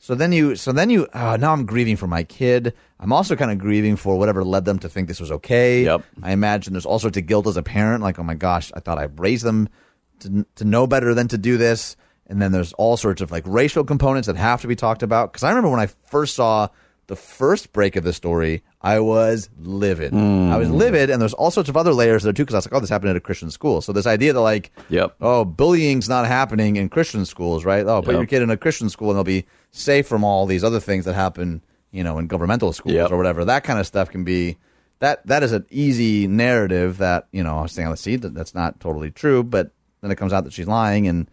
So then now I'm grieving for my kid. I'm also kind of grieving for whatever led them to think this was okay. Yep. I imagine there's all sorts of guilt as a parent, like, oh my gosh, I thought I raised them to know better than to do this. And then there's all sorts of like racial components that have to be talked about. Because I remember when I first saw the first break of the story, I was livid. I was livid, and there's all sorts of other layers there, too, because I was like, oh, this happened at a Christian school. So this idea that, like, oh, bullying's not happening in Christian schools, right? Oh, put your kid in a Christian school, and they'll be safe from all these other things that happen, you know, in governmental schools or whatever. That kind of stuff can be – that is an easy narrative that, you know, I was saying, let's see, that's not totally true, but then it comes out that she's lying, and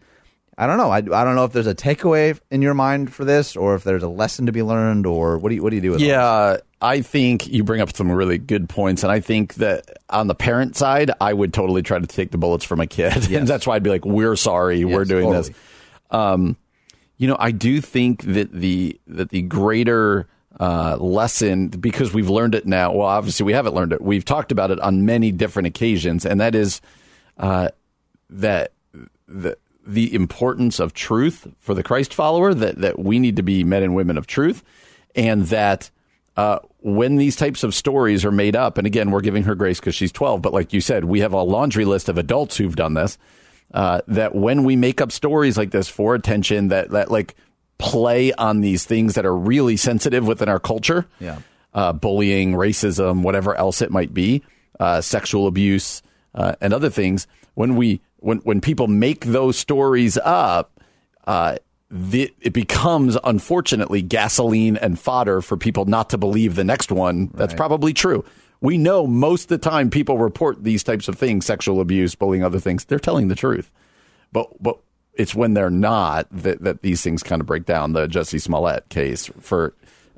I don't know. I don't know if there's a takeaway in your mind for this, or if there's a lesson to be learned, or what do you do with it? Yeah, I think you bring up some really good points, and I think that on the parent side, I would totally try to take the bullets for my kid, and that's why I'd be like, "We're sorry, we're doing this." You know, I do think that the greater lesson, because we've learned it now. Well, obviously, we haven't learned it. We've talked about it on many different occasions, and that is that. the importance of truth for the Christ follower, that we need to be men and women of truth, and that when these types of stories are made up, and again, we're giving her grace because she's 12, but like you said, we have a laundry list of adults who've done this, that when we make up stories like this for attention, that like play on these things that are really sensitive within our culture, bullying, racism, whatever else it might be, sexual abuse, and other things, when people make those stories up, it becomes, unfortunately, gasoline and fodder for people not to believe the next one. Right. That's probably true. We know most of the time people report these types of things, sexual abuse, bullying, other things. They're telling the truth. But it's when they're not that these things kind of break down. The Jussie Smollett case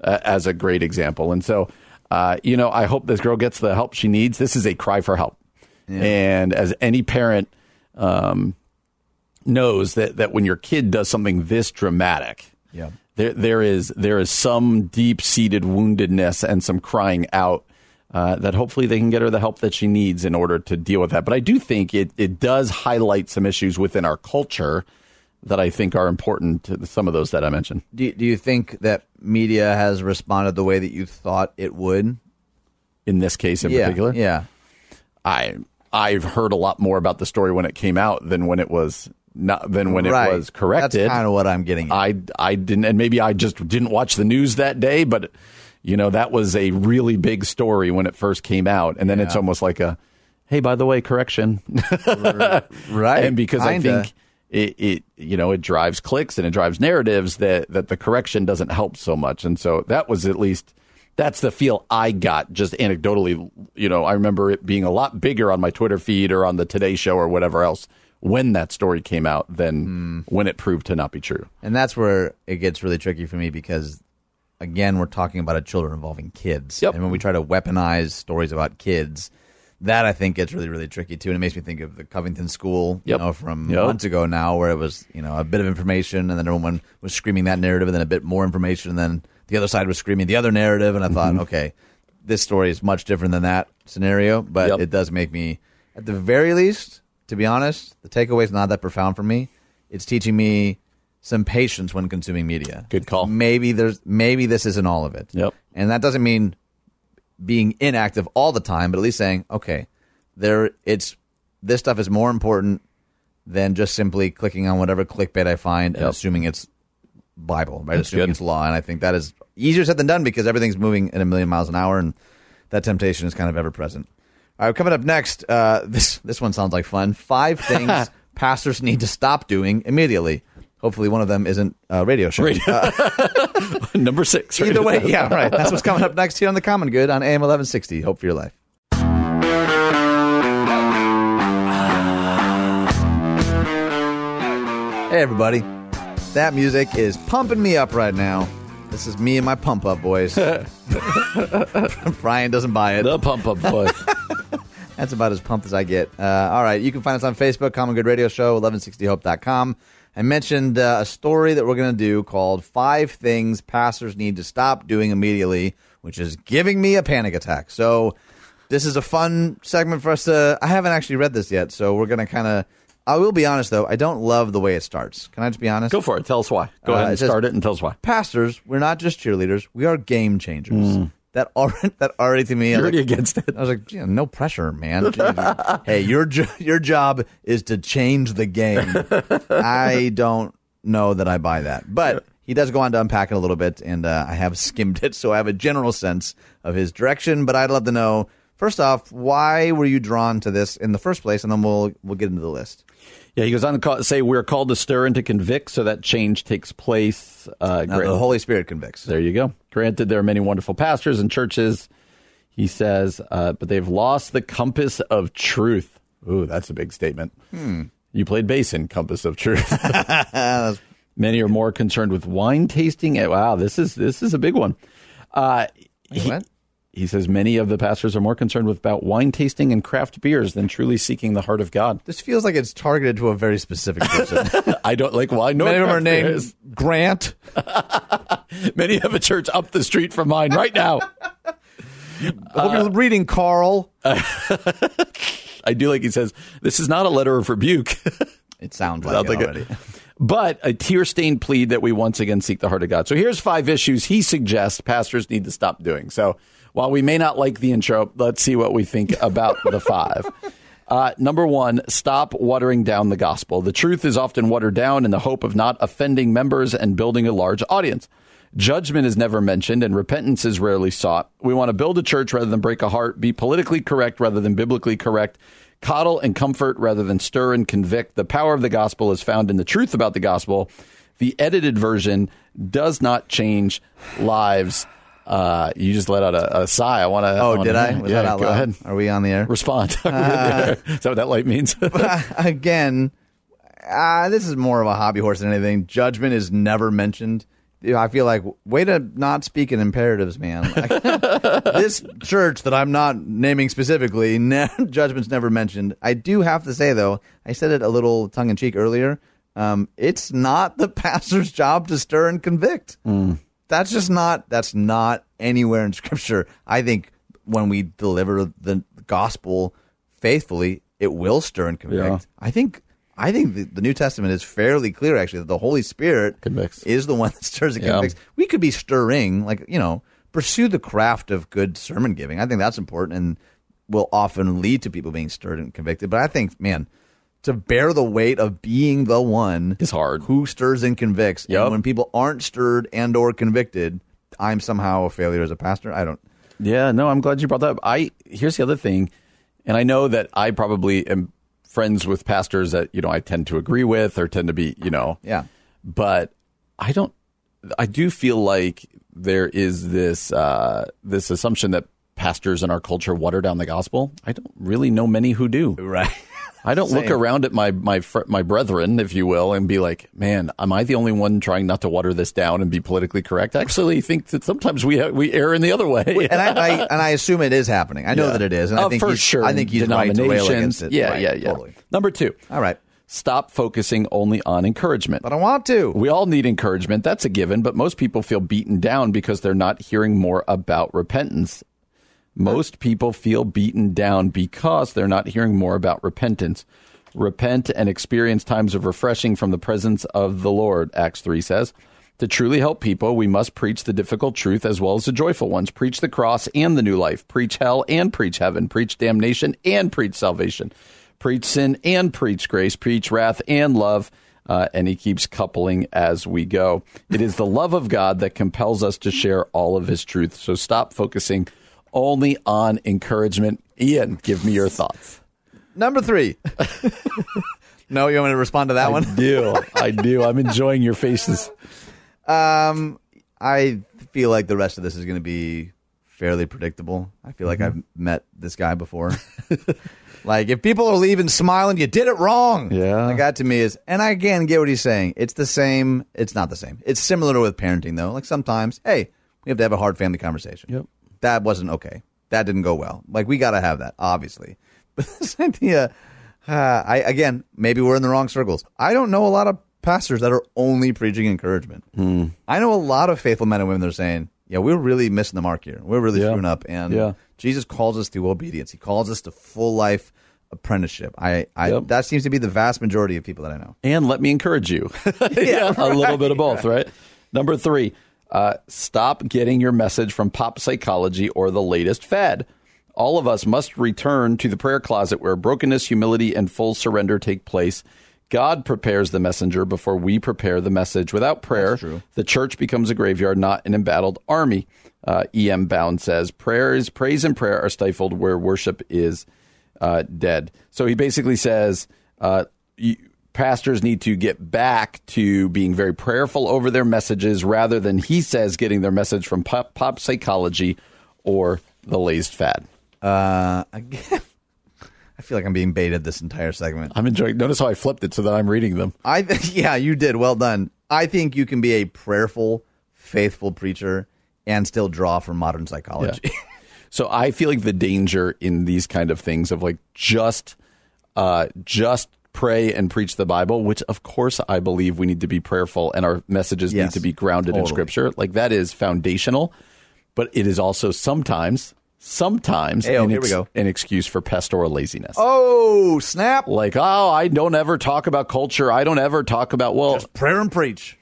as a great example. And so, I hope this girl gets the help she needs. This is a cry for help. Yeah. And as any parent knows, that when your kid does something this dramatic, there is some deep-seated woundedness and some crying out that hopefully they can get her the help that she needs in order to deal with that. But I do think it does highlight some issues within our culture that I think are important to some of those that I mentioned. Do you think that media has responded the way that you thought it would? In this case in particular? Yeah. I've heard a lot more about the story when it came out than when it was not it was corrected. That's kind of what I'm getting at. I didn't, and maybe I just didn't watch the news that day, but that was a really big story when it first came out, and then it's almost like a, hey, by the way, correction. Right. And because I think it drives clicks and it drives narratives that the correction doesn't help so much. And so that was at least that's the feel I got just anecdotally. I remember it being a lot bigger on my Twitter feed or on the Today Show or whatever else when that story came out than when it proved to not be true. And that's where it gets really tricky for me because, again, we're talking about a children involving kids. Yep. And when we try to weaponize stories about kids, that I think gets really, really tricky too. And it makes me think of the Covington School, from months ago now, where it was, a bit of information and then everyone was screaming that narrative and then a bit more information and then the other side was screaming the other narrative, and I thought, okay, this story is much different than that scenario, but it does make me, at the very least, to be honest, the takeaway is not that profound for me. It's teaching me some patience when consuming media. Good call. Maybe this isn't all of it. Yep. And that doesn't mean being inactive all the time, but at least saying, okay, this stuff is more important than just simply clicking on whatever clickbait I find and assuming it's Bible, right? That's assuming it's law, and I think that is easier said than done because everything's moving at a million miles an hour, and that temptation is kind of ever present. All right, coming up next, this one sounds like fun. 5 things pastors need to stop doing immediately. Hopefully, one of them isn't radio show. Number 6. Right? Either way, yeah, right. That's what's coming up next here on The Common Good on AM 1160. Hope for your life. Hey, everybody. That music is pumping me up right now. This is me and my pump-up voice. Brian doesn't buy it. The pump-up voice. That's about as pumped as I get. All right, you can find us on Facebook, Common Good Radio Show, 1160hope.com. I mentioned a story that we're going to do called 5 Things Pastors Need to Stop Doing Immediately, which is giving me a panic attack. So this is a fun segment for us to... I haven't actually read this yet, so we're going to kind of... I will be honest, though. I don't love the way it starts. Can I just be honest? Go for it. Tell us why. Go ahead and start it and tell us why. Pastors, we're not just cheerleaders. We are game changers. That already to me... You're already against it. I was like, yeah, no pressure, man. Hey, your job is to change the game. I don't know that I buy that. But he does go on to unpack it a little bit, and I have skimmed it, so I have a general sense of his direction. But I'd love to know, first off, why were you drawn to this in the first place? And then we'll get into the list. Yeah, he goes on to say, we're called to stir and to convict, so that change takes place. The Holy Spirit convicts. There you go. Granted, there are many wonderful pastors and churches, he says, but they've lost the compass of truth. Ooh, that's a big statement. You played bass in Compass of Truth. Many are more concerned with wine tasting. Wow, this is a big one. He says many of the pastors are more concerned about wine tasting and craft beers than truly seeking the heart of God. This feels like it's targeted to a very specific person. I don't like wine. Well, many of them are named Grant. Many have a church up the street from mine right now. Hope you're reading, Carl. I do like he says, this is not a letter of rebuke. It sounds like it already. But a tear-stained plea that we once again seek the heart of God. So here's 5 issues he suggests pastors need to stop doing. So while we may not like the intro, let's see what we think about the 5. Number 1, stop watering down the gospel. The truth is often watered down in the hope of not offending members and building a large audience. Judgment is never mentioned and repentance is rarely sought. We want to build a church rather than break a heart, be politically correct rather than biblically correct, coddle and comfort rather than stir and convict. The power of the gospel is found in the truth about the gospel. The edited version does not change lives. You just let out a sigh. I want to. Oh, did I? Was that out loud? Go ahead. Are we on the air? Respond. Is that what that light means? Again, this is more of a hobby horse than anything. Judgment is never mentioned. I feel like, way to not speak in imperatives, man. Like, this church that I'm not naming specifically, judgment's never mentioned. I do have to say, though, I said it a little tongue-in-cheek earlier, it's not the pastor's job to stir and convict. Mm. That's not anywhere in Scripture. I think when we deliver the gospel faithfully, it will stir and convict. Yeah. I think the New Testament is fairly clear, actually, that the Holy Spirit convicts. Is the one that stirs and convicts. Yeah. We could be stirring, pursue the craft of good sermon giving. I think that's important and will often lead to people being stirred and convicted. But I think, man, to bear the weight of being the one is hard. Who stirs and convicts. Yep. And when people aren't stirred and or convicted, I'm somehow a failure as a pastor. I don't. Yeah, no, I'm glad you brought that up. Here's the other thing, and I know that I probably am friends with pastors that I tend to agree with or tend to be but I do feel like there is this this assumption that pastors in our culture water down the gospel. I don't really know many who do. Right. I don't look around at my brethren, if you will, and be like, man, am I the only one trying not to water this down and be politically correct? I actually think that sometimes we err in the other way. And I assume it is happening. I know that it is. And I think he's right to rail against it. Yeah, right, yeah. Totally. Number 2. All right. Stop focusing only on encouragement. But I want to. We all need encouragement. That's a given. But most people feel beaten down because they're not hearing more about repentance. Most people feel beaten down because they're not hearing more about repentance. Repent and experience times of refreshing from the presence of the Lord, Acts 3 says. To truly help people, we must preach the difficult truth as well as the joyful ones. Preach the cross and the new life. Preach hell and preach heaven. Preach damnation and preach salvation. Preach sin and preach grace. Preach wrath and love. And he keeps coupling as we go. It is the love of God that compels us to share all of his truth. So stop focusing only on encouragement. Ian, give me your thoughts. Number 3. No, you want me to respond to that one? I do. I'm enjoying your faces. I feel like the rest of this is going to be fairly predictable. I feel like I've met this guy before. Like, if people are leaving smiling, you did it wrong. Yeah. Like, that to me is, and I again get what he's saying. It's the same. It's not the same. It's similar to with parenting, though. Like, sometimes, hey, we have to have a hard family conversation. Yep. That wasn't okay. That didn't go well. Like, we got to have that, obviously. But this idea, maybe we're in the wrong circles. I don't know a lot of pastors that are only preaching encouragement. Mm. I know a lot of faithful men and women that are saying, yeah, we're really missing the mark here. We're really screwing up. And Jesus calls us to obedience. He calls us to full life apprenticeship. That seems to be the vast majority of people that I know. And let me encourage you. A little bit of both, right? Number 3. Stop getting your message from pop psychology or the latest fad. All of us must return to the prayer closet where brokenness, humility, and full surrender take place. God prepares the messenger before we prepare the message. Without prayer, the church becomes a graveyard, not an embattled army. E.M. Bound says, praise and prayer are stifled where worship is dead. So he basically says, pastors need to get back to being very prayerful over their messages rather than, he says, getting their message from pop psychology or the latest fad. Again, I feel like I'm being baited this entire segment. I'm enjoying. Notice how I flipped it so that I'm reading them. Yeah, you did. Well done. I think you can be a prayerful, faithful preacher and still draw from modern psychology. Yeah. So I feel like the danger in these kind of things of like just pray and preach the Bible, which of course I believe we need to be prayerful and our messages need to be grounded in Scripture. Like, that is foundational, but it is also sometimes sometimes an excuse for pastoral laziness. Oh, snap. Like, oh, I don't ever talk about culture. I don't ever talk about, well, just prayer and preach.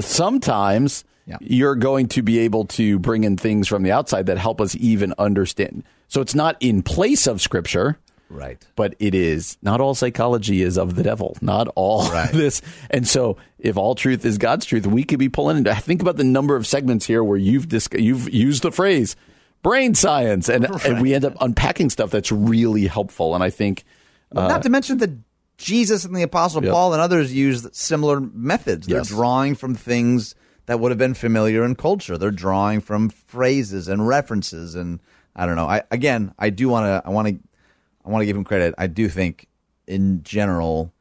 Sometimes you're going to be able to bring in things from the outside that help us even understand. So it's not in place of Scripture. Right. But it is. Not all psychology is of the devil. Not all this. And so if all truth is God's truth, we could be pulling into. Think about the number of segments here where you've used the phrase brain science. And we end up unpacking stuff that's really helpful. And I think. Not to mention that Jesus and the Apostle Paul and others used similar methods. They're drawing from things that would have been familiar in culture. They're drawing from phrases and references. And I don't know. I want to give him credit. I do think, in general,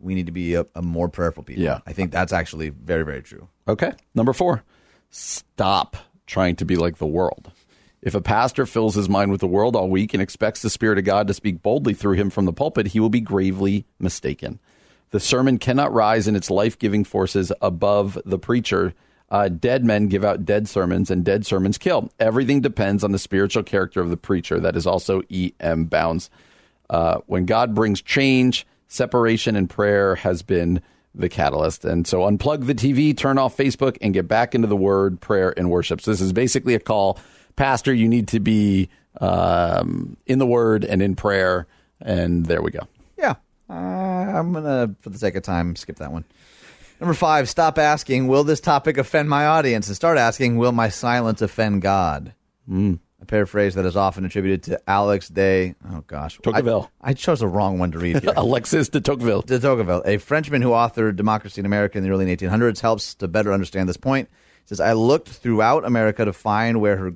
we need to be a more prayerful people. Yeah. I think that's actually very, very true. Okay. Number 4, stop trying to be like the world. If a pastor fills his mind with the world all week and expects the Spirit of God to speak boldly through him from the pulpit, he will be gravely mistaken. The sermon cannot rise in its life-giving forces above the preacher. Dead men give out dead sermons, and dead sermons kill. Everything depends on the spiritual character of the preacher. That is also E.M. Bounds. When God brings change, separation and prayer has been the catalyst. And so unplug the TV, turn off Facebook, and get back into the word, prayer, and worship. So this is basically a call. Pastor, you need to be in the word and in prayer. And there we go. Yeah. I'm going to, for the sake of time, skip that one. Number 5, stop asking, will this topic offend my audience? And start asking, will my silence offend God? A paraphrase that is often attributed to Alex de... Oh, gosh. Tocqueville. I chose the wrong one to read here. Alexis de Tocqueville. De Tocqueville, a Frenchman who authored Democracy in America in the early 1800s, helps to better understand this point. He says, I looked throughout America to find where her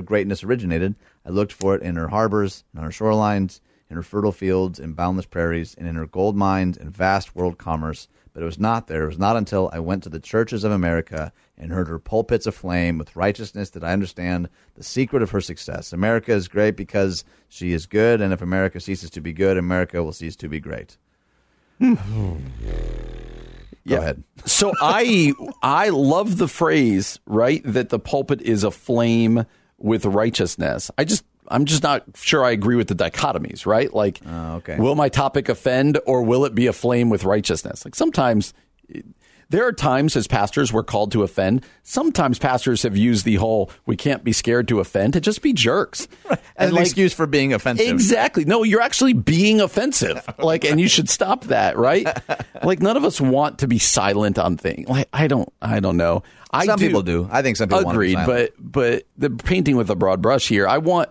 greatness originated. I looked for it in her harbors, on her shorelines, in her fertile fields, in boundless prairies, and in her gold mines and vast world commerce. But it was not there. It was not until I went to the churches of America and heard her pulpits aflame with righteousness that I understand the secret of her success. America is great because she is good, and if America ceases to be good, America will cease to be great. Go ahead. So I love the phrase, right, that the pulpit is aflame with righteousness. I'm just not sure I agree with the dichotomies, right? Like, will my topic offend or will it be aflame with righteousness? Like sometimes there are times as pastors we're called to offend. Sometimes pastors have used the whole we can't be scared to offend to just be jerks. Right. As an excuse for being offensive. Exactly. No, you're actually being offensive. Like, and you should stop that, right? Like none of us want to be silent on things. Like I don't know. Some people do. I think some people want to be silent. But the painting with a broad brush here, I want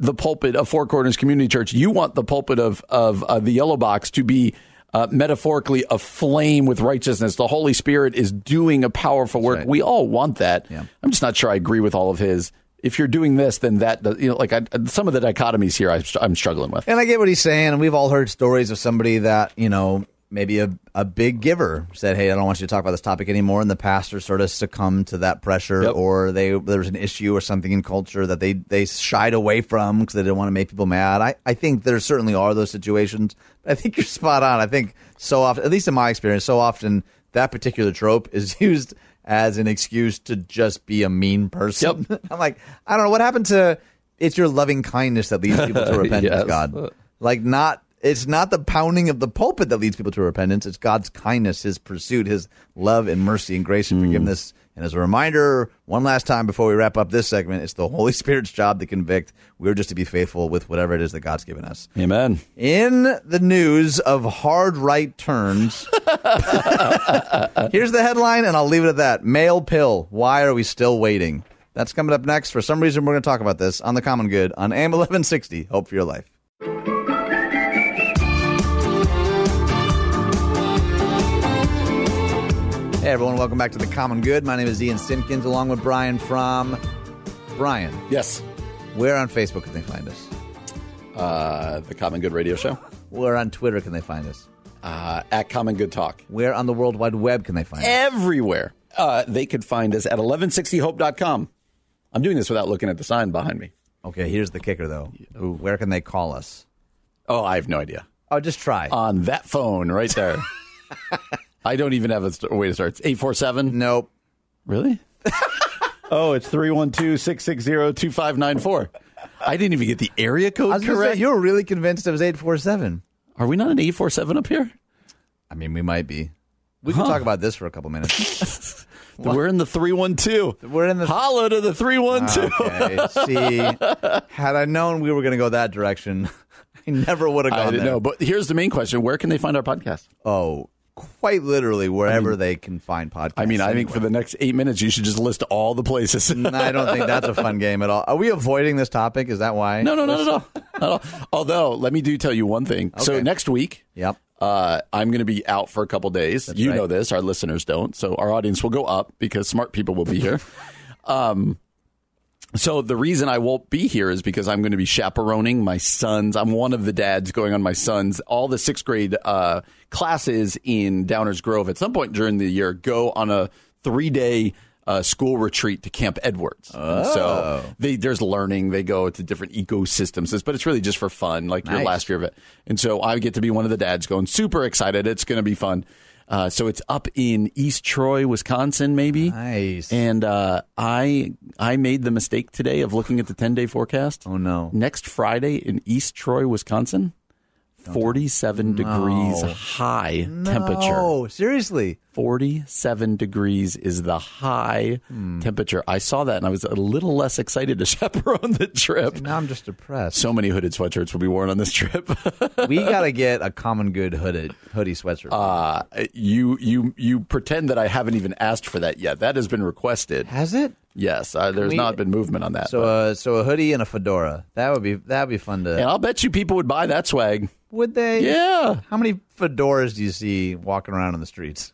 the pulpit of Four Corners Community Church. You want the pulpit of the Yellow Box to be metaphorically aflame with righteousness. The Holy Spirit is doing a powerful work. Right. We all want that. Yeah. I'm just not sure I agree with all of his. If you're doing this, then that, some of the dichotomies here I'm struggling with. And I get what he's saying. And we've all heard stories of somebody that, maybe a big giver said, hey, I don't want you to talk about this topic anymore. And the pastor sort of succumbed to that pressure or there was an issue or something in culture that they shied away from because they didn't want to make people mad. I think there certainly are those situations. I think you're spot on. I think so often, at least in my experience, so often that particular trope is used as an excuse to just be a mean person. Yep. I'm like, I don't know. What happened to it's your loving kindness that leads people to repentance, God? Like not... It's not the pounding of the pulpit that leads people to repentance. It's God's kindness, his pursuit, his love and mercy and grace and forgiveness. And as a reminder, one last time before we wrap up this segment, it's the Holy Spirit's job to convict. We're just to be faithful with whatever it is that God's given us. Amen. In the news of hard right turns, here's the headline, and I'll leave it at that. Male pill. Why are we still waiting? That's coming up next. For some reason, we're going to talk about this on The Common Good on AM 1160. Hope for your life. Hey, everyone. Welcome back to The Common Good. My name is Ian Simkins, along with Brian Fromm. Brian. Yes. Where on Facebook can they find us? The Common Good Radio Show. Where on Twitter can they find us? At Common Good Talk. Where on the World Wide Web can they find us? Everywhere. They could find us at 1160hope.com. I'm doing this without looking at the sign behind me. Okay, here's the kicker, though. Where can they call us? Oh, I have no idea. Oh, just try. On that phone right there. I don't even have a way to start. It's 847. Nope. Really? Oh, it's 312-660-2594. I didn't even get the area code correct. You were really convinced it was 847. Are we not an 847 up here? I mean, we might be. We can talk about this for a couple minutes. We're in the 312. We're in the holla to the 312. Okay, see, had I known we were going to go that direction, I never would have gone there. I didn't know. But here's the main question: where can they find our podcast? Oh, quite literally wherever they can find podcasts. I mean, I think for the next 8 minutes, you should just list all the places. I don't think that's a fun game at all. Are we avoiding this topic? Is that why? No, not at all. Not at all. Although, let me tell you one thing. Okay. So next week, I'm going to be out for a couple days. That's you know this. Our listeners don't. So our audience will go up because smart people will be here. So the reason I won't be here is because I'm going to be chaperoning my sons. I'm one of the dads going on my sons. All the sixth grade classes in Downers Grove at some point during the year go on a 3-day school retreat to Camp Edwards. Oh. So there's learning. They go to different ecosystems, but it's really just for fun, like your last year of it. And so I get to be one of the dads going, super excited. It's going to be fun. So it's up in East Troy, Wisconsin, maybe. Nice. And I made the mistake today of looking at the 10-day forecast. Oh, no. Next Friday in East Troy, Wisconsin, 47 degrees high temperature. Oh, seriously? 47 degrees is the high temperature. I saw that, and I was a little less excited to chaperone the trip. See, now I'm just depressed. So many hooded sweatshirts will be worn on this trip. We got to get a common good hoodie sweatshirt. You pretend that I haven't even asked for that yet. That has been requested. Has it? Yes, there's not been movement on that. So a hoodie and a fedora. That would be fun to. And I'll bet you people would buy that swag. Would they? Yeah. How many fedoras do you see walking around on the streets?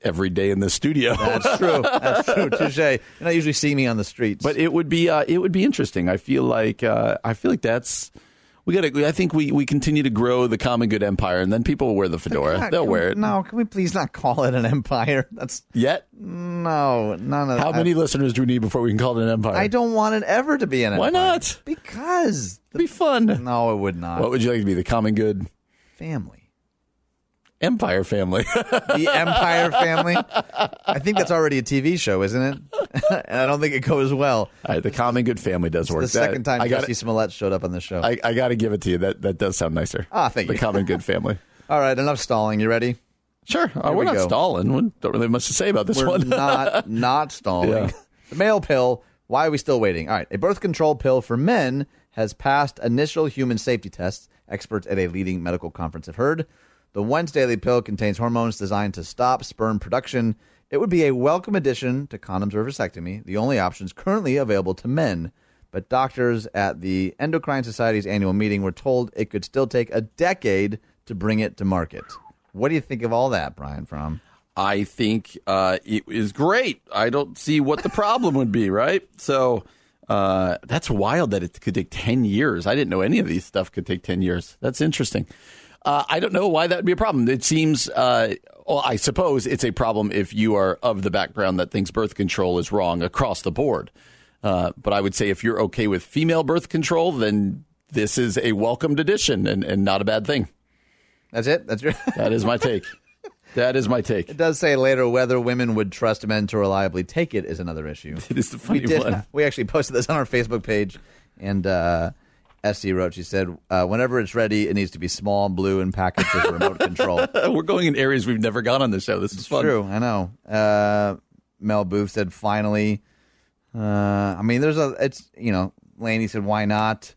Every day in the studio. That's true. That's true. Touche. You don't usually see me on the streets. But it would be interesting. I feel like that's. I think we continue to grow the common good empire, and then people will wear the fedora. They'll wear it. No, can we please not call it an empire? That's yet. No, none of that. How many listeners do we need before we can call it an empire? I don't want it ever to be an empire. Why not? Because it'd be fun. No, it would not. What would you like to be? The common good family. Empire family. The Empire family. I think that's already a TV show, isn't it? And I don't think it goes well. All right, the common good family does work. It's the second time Jussie Smollett showed up on the show. I got to give it to you. That does sound nicer. Ah, thank you. The common good family. All right, enough stalling. You ready? Sure. We're not stalling. We don't really have much to say about this one. We're not stalling. Yeah. The male pill. Why are we still waiting? All right, a birth control pill for men has passed initial human safety tests, experts at a leading medical conference have heard. The once-daily pill contains hormones designed to stop sperm production. It would be a welcome addition to condoms or vasectomy, the only options currently available to men. But doctors at the Endocrine Society's annual meeting were told it could still take a decade to bring it to market. What do you think of all that, Brian Fromm? I think it is great. I don't see what the problem would be, right? So that's wild that it could take 10 years. I didn't know any of these stuff could take 10 years. That's interesting. I don't know why that would be a problem. It seems, I suppose it's a problem if you are of the background that thinks birth control is wrong across the board. But I would say if you're okay with female birth control, then this is a welcomed addition and not a bad thing. That's it? That is my take. That is my take. It does say later whether women would trust men to reliably take it is another issue. It is the funny one. We actually posted this on our Facebook page, and SC wrote, she said, whenever it's ready, it needs to be small, blue, and packaged with remote control. We're going in areas we've never gone on this show. This is fun. True, I know. Mel Booth said, finally. Laney said, why not?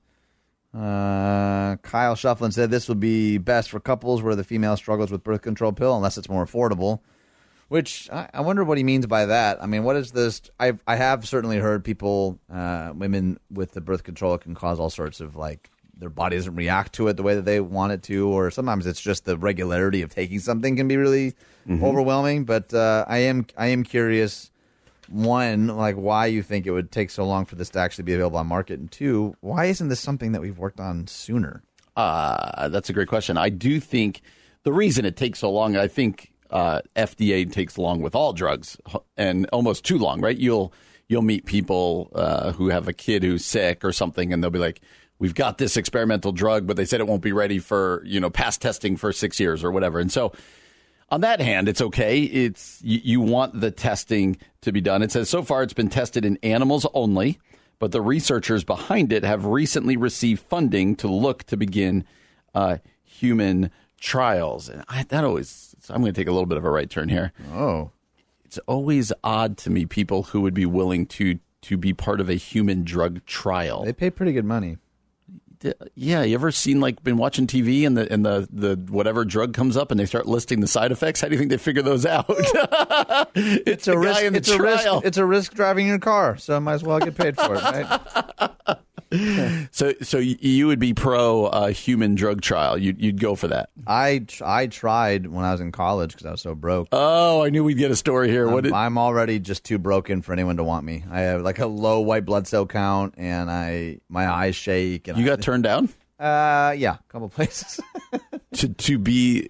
Kyle Shufflin said, this would be best for couples where the female struggles with birth control pill unless it's more affordable. Which I wonder what he means by that. I mean, what is this? I have certainly heard people, women with the birth control, it can cause all sorts of, like, their body doesn't react to it the way that they want it to, or sometimes it's just the regularity of taking something can be really overwhelming. But I am curious, one, like, why you think it would take so long for this to actually be available on market, and two, why isn't this something that we've worked on sooner? That's a great question. I do think the reason it takes so long, I think. FDA takes long with all drugs and almost too long, right? You'll meet people who have a kid who's sick or something, and they'll be like, we've got this experimental drug, but they said it won't be ready for past testing for 6 years or whatever. And so On that hand, it's okay. It's you want the testing to be done. It says so far it's been tested in animals only, but the researchers behind it have recently received funding to look to begin human trials. And I'm going to take a little bit of a right turn here. Oh, it's always odd to me, people who would be willing to be part of a human drug trial. They pay pretty good money. Yeah, you ever seen been watching TV and the whatever drug comes up and they start listing the side effects? How do you think they figure those out? It's a risk. It's a risk. It's a risk driving your car, so I might as well get paid for it, right? Yeah. So you would be pro human drug trial. You'd go for that. I tried when I was in college because I was so broke. Oh, I knew we'd get a story here. I'm already just too broken for anyone to want me. I have a low white blood cell count, and my eyes shake. And got turned down? Yeah, a couple places. to be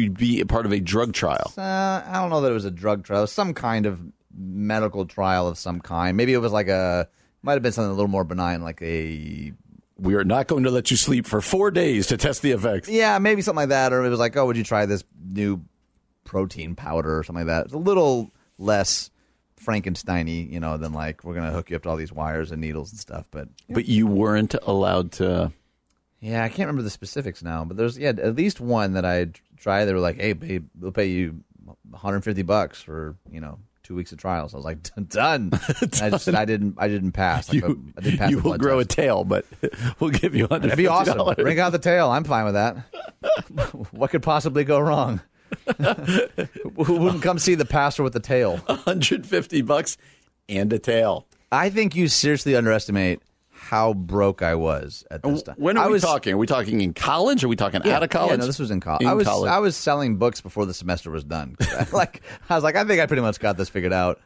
a part of a drug trial. I don't know that it was a drug trial. It was some kind of medical trial of some kind. Maybe it was might have been something a little more benign, we are not going to let you sleep for 4 days to test the effects. Yeah, maybe something like that. Or it was would you try this new protein powder or something like that? It's a little less Frankenstein-y, than we're going to hook you up to all these wires and needles and stuff. But yeah. But you weren't allowed to... Yeah, I can't remember the specifics now, but there's at least one that I tried. They were like, hey, babe, they'll pay you $150 for, 2 weeks of trials. I was like, done. I just said I didn't pass. I didn't pass. You will grow test. A tail, but we'll give you $150. That'd be awesome. Bring out the tail. I'm fine with that. What could possibly go wrong? Who wouldn't come see the pastor with the tail? $150 and a tail. I think you seriously underestimate how broke I was at this time. When are we talking? Are we talking in college? Are we talking out of college? Yeah, no, this was in college. I was selling books before the semester was done. I think I pretty much got this figured out.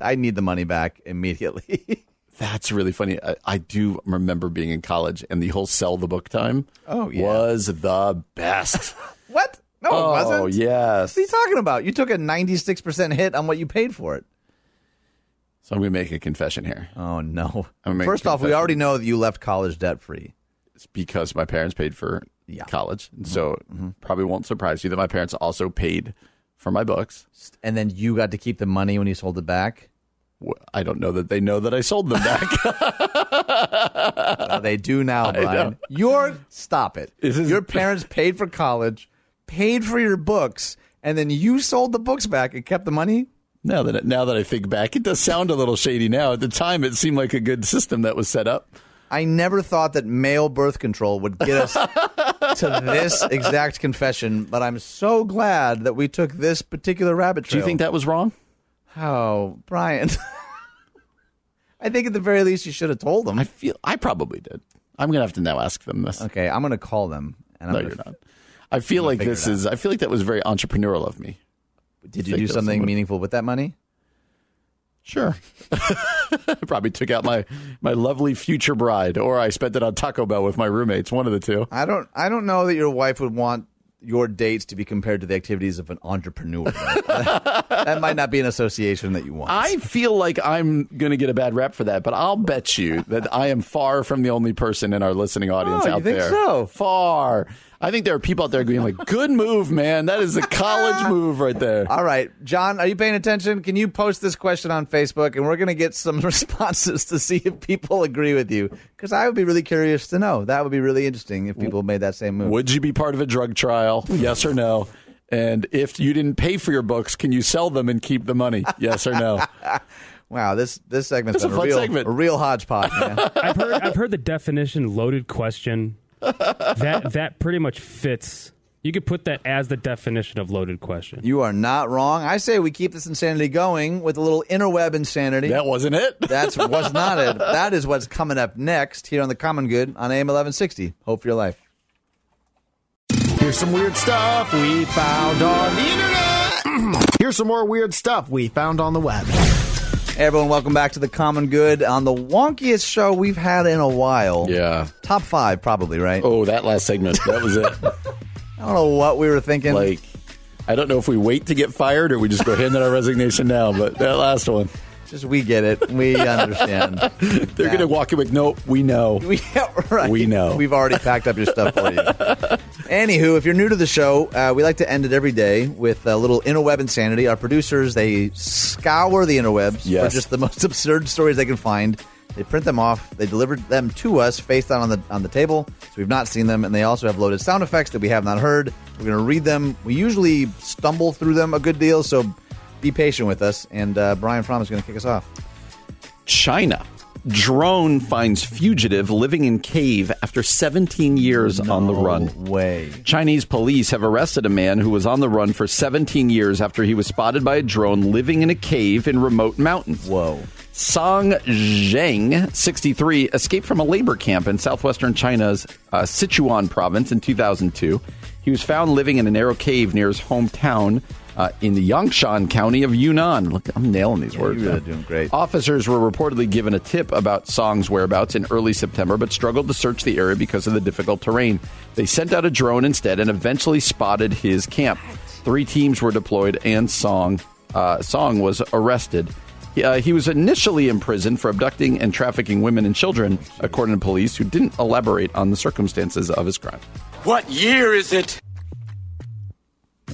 I need the money back immediately. That's really funny. I do remember being in college, and the whole sell the book time was the best. What? No, it wasn't. Oh, yes. What are you talking about? You took a 96% hit on what you paid for it. So I'm going to make a confession here. Oh, no. First off, we already know that you left college debt-free. It's because my parents paid for college. Mm-hmm. So probably won't surprise you that my parents also paid for my books. And then you got to keep the money when you sold it back? Well, I don't know that they know that I sold them back. Well, they do now, Brian. Stop it. Your parents paid for college, paid for your books, and then you sold the books back and kept the money? Now that I think back, it does sound a little shady now. At the time, it seemed like a good system that was set up. I never thought that male birth control would get us to this exact confession, but I'm so glad that we took this particular rabbit trail. Do you think that was wrong? Oh, Brian. I think at the very least you should have told them. I probably did. I'm going to have to now ask them this. Okay, I'm going to call them. And you're not. I feel like that was very entrepreneurial of me. Did you do something meaningful with that money? Sure. I probably took out my lovely future bride, or I spent it on Taco Bell with my roommates, one of the two. I don't know that your wife would want your dates to be compared to the activities of an entrepreneur. That might not be an association that you want. I feel like I'm going to get a bad rap for that, but I'll bet you that I am far from the only person in our listening audience out there. You think so? Far. I think there are people out there going like, good move, man. That is a college move right there. All right. John, are you paying attention? Can you post this question on Facebook? And we're going to get some responses to see if people agree with you. Because I would be really curious to know. That would be really interesting if people made that same move. Would you be part of a drug trial? Yes or no? And if you didn't pay for your books, can you sell them and keep the money? Yes or no? Wow, this segment's been a real hodgepodge, man. I've heard the definition loaded question. That pretty much fits. You could put that as the definition of loaded question. You are not wrong. I say we keep this insanity going with a little interweb insanity. That wasn't it. That was not it. That is what's coming up next here on The Common Good on AM 1160. Hope for your life. Here's some weird stuff we found on the internet. Here's some more weird stuff we found on the web. Hey everyone, welcome back to The Common Good on the wonkiest show we've had in a while. Yeah. Top 5 probably, right? Oh, that last segment. That was it. I don't know what we were thinking. I don't know if we wait to get fired or we just go ahead and hand in our resignation now, but that last one. Just we get it. We understand. They're going to walk you like, nope, we know. We know. We've already packed up your stuff for you. Anywho, if you're new to the show, we like to end it every day with a little interweb insanity. Our producers, they scour the interwebs for just the most absurd stories they can find. They print them off. They delivered them to us face down on the table, so we've not seen them. And they also have loaded sound effects that we have not heard. We're going to read them. We usually stumble through them a good deal, so be patient with us. And Brian Fromm is going to kick us off. China. Drone finds fugitive living in cave after 17 years on the run. No way. Chinese police have arrested a man who was on the run for 17 years after he was spotted by a drone living in a cave in remote mountains. Whoa. Song Zheng, 63, escaped from a labor camp in southwestern China's Sichuan province in 2002. He was found living in a narrow cave near his hometown in the Yangshan County of Yunnan. Look, I'm nailing these words. You're really doing great. Officers were reportedly given a tip about Song's whereabouts in early September, but struggled to search the area because of the difficult terrain. They sent out a drone instead and eventually spotted his camp. 3 teams were deployed, and Song was arrested. He was initially imprisoned for abducting and trafficking women and children, according to police, who didn't elaborate on the circumstances of his crime. What year is it?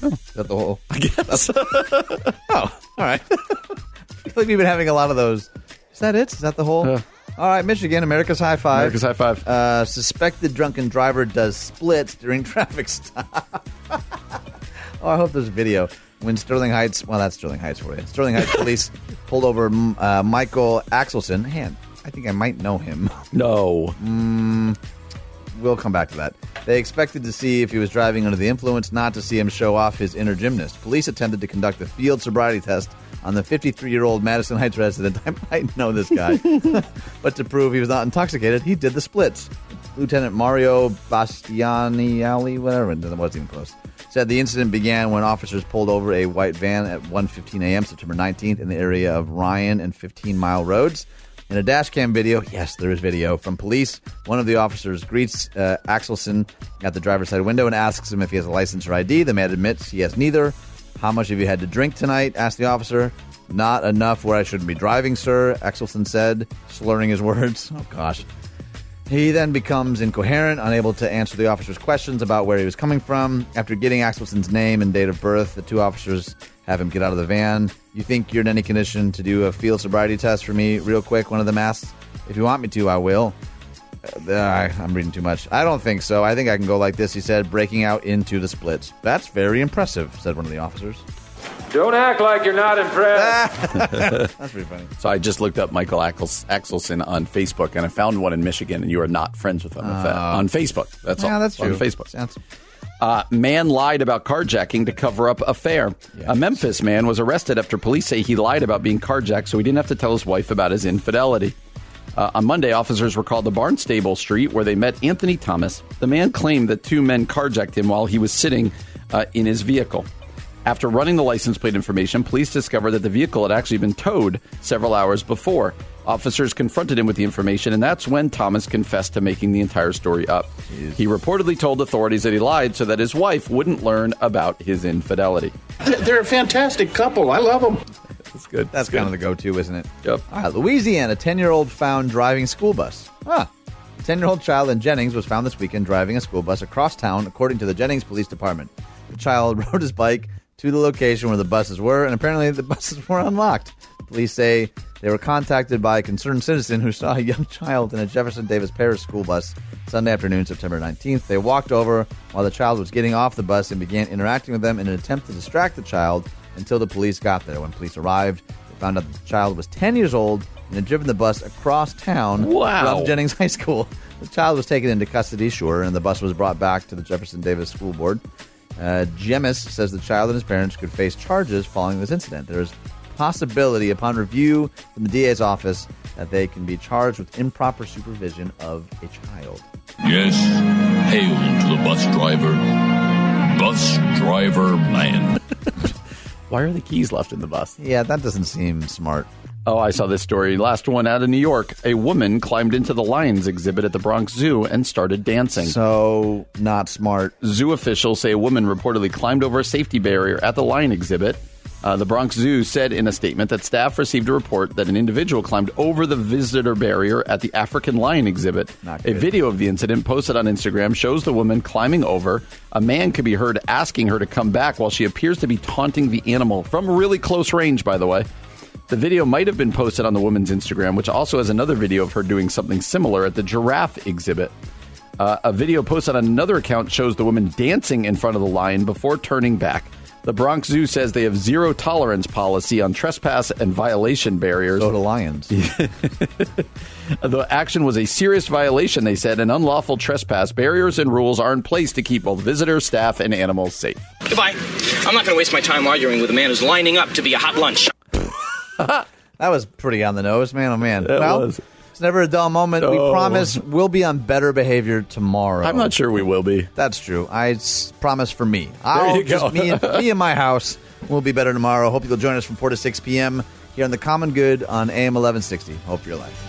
Oh, is that the whole? I guess. Oh, all right. I feel like we've been having a lot of those. Is that it? Is that the whole? All right, Michigan, America's High Five. America's High Five. Suspected drunken driver does splits during traffic stop. Oh, I hope there's a video. When Sterling Heights police pulled over Michael Axelson. Man, I think I might know him. No. We'll come back to that. They expected to see if he was driving under the influence, not to see him show off his inner gymnast. Police attempted to conduct a field sobriety test on the 53-year-old Madison Heights resident. I might know this guy. But to prove he was not intoxicated, he did the splits. Lieutenant Mario Bastianelli, whatever, it wasn't even close, said the incident began when officers pulled over a white van at 1:15 a.m. September 19th in the area of Ryan and 15 Mile Roads. In a dash cam video, yes, there is video, from police, one of the officers greets Axelson at the driver's side window and asks him if he has a license or ID. The man admits he has neither. How much have you had to drink tonight? Asked the officer. Not enough where I shouldn't be driving, sir, Axelson said, slurring his words. Oh, gosh. He then becomes incoherent, unable to answer the officer's questions about where he was coming from. After getting Axelson's name and date of birth, the 2 officers have him get out of the van. You think you're in any condition to do a field sobriety test for me real quick? One of them asks. If you want me to, I will. I'm reading too much. I don't think so. I think I can go like this, he said, breaking out into the splits. That's very impressive, said one of the officers. Don't act like you're not impressed. That's pretty funny. So I just looked up Michael Axelson on Facebook, and I found one in Michigan, and you are not friends with him on Facebook. That's all. Yeah, that's true. On Facebook. Man lied about carjacking to cover up affair. Yes. A Memphis man was arrested after police say he lied about being carjacked so he didn't have to tell his wife about his infidelity. On Monday, officers were called to Barnstable Street, where they met Anthony Thomas. The man claimed that 2 men carjacked him while he was sitting in his vehicle. After running the license plate information, police discovered that the vehicle had actually been towed several hours before. Officers confronted him with the information, and that's when Thomas confessed to making the entire story up. Jeez. He reportedly told authorities that he lied so that his wife wouldn't learn about his infidelity. They're a fantastic couple. I love them. That's good. That's kind of the go-to, isn't it? Yep. All right, Louisiana, 10-year-old found driving school bus. Huh. 10-year-old child in Jennings was found this weekend driving a school bus across town, according to the Jennings Police Department. The child rode his bike to the location where the buses were, and apparently the buses were unlocked. Police say they were contacted by a concerned citizen who saw a young child in a Jefferson Davis Parish school bus Sunday afternoon, September 19th. They walked over while the child was getting off the bus and began interacting with them in an attempt to distract the child until the police got there. When police arrived, they found out the child was 10 years old and had driven the bus across town from Jennings High School. The child was taken into custody, and the bus was brought back to the Jefferson Davis School Board. Jemis says the child and his parents could face charges following this incident. There is possibility upon review from the DA's office that they can be charged with improper supervision of a child. Yes, hail to the bus driver. Bus driver man. Why are the keys left in the bus? Yeah, that doesn't seem smart. Oh, I saw this story. Last one out of New York. A woman climbed into the lions exhibit at the Bronx Zoo and started dancing. So not smart. Zoo officials say a woman reportedly climbed over a safety barrier at the lion exhibit The Bronx Zoo said in a statement that staff received a report that an individual climbed over the visitor barrier at the African lion exhibit. A video of the incident posted on Instagram shows the woman climbing over. A man could be heard asking her to come back while she appears to be taunting the animal from really close range, by the way. The video might have been posted on the woman's Instagram, which also has another video of her doing something similar at the giraffe exhibit. A video posted on another account shows the woman dancing in front of the lion before turning back. The Bronx Zoo says they have zero tolerance policy on trespass and violation barriers. So do lions. The action was a serious violation, they said, an unlawful trespass. Barriers and rules are in place to keep both visitors, staff, and animals safe. Goodbye. I'm not going to waste my time arguing with a man who's lining up to be a hot lunch. That was pretty on the nose, man. Oh, man. That was. It's never a dull moment. We promise we'll be on better behavior tomorrow. I'm not sure we will be. That's true. I promise for me. Me and my house will be better tomorrow. Hope you'll join us from 4 to 6 p.m. here on The Common Good on AM 1160. Hope for your life.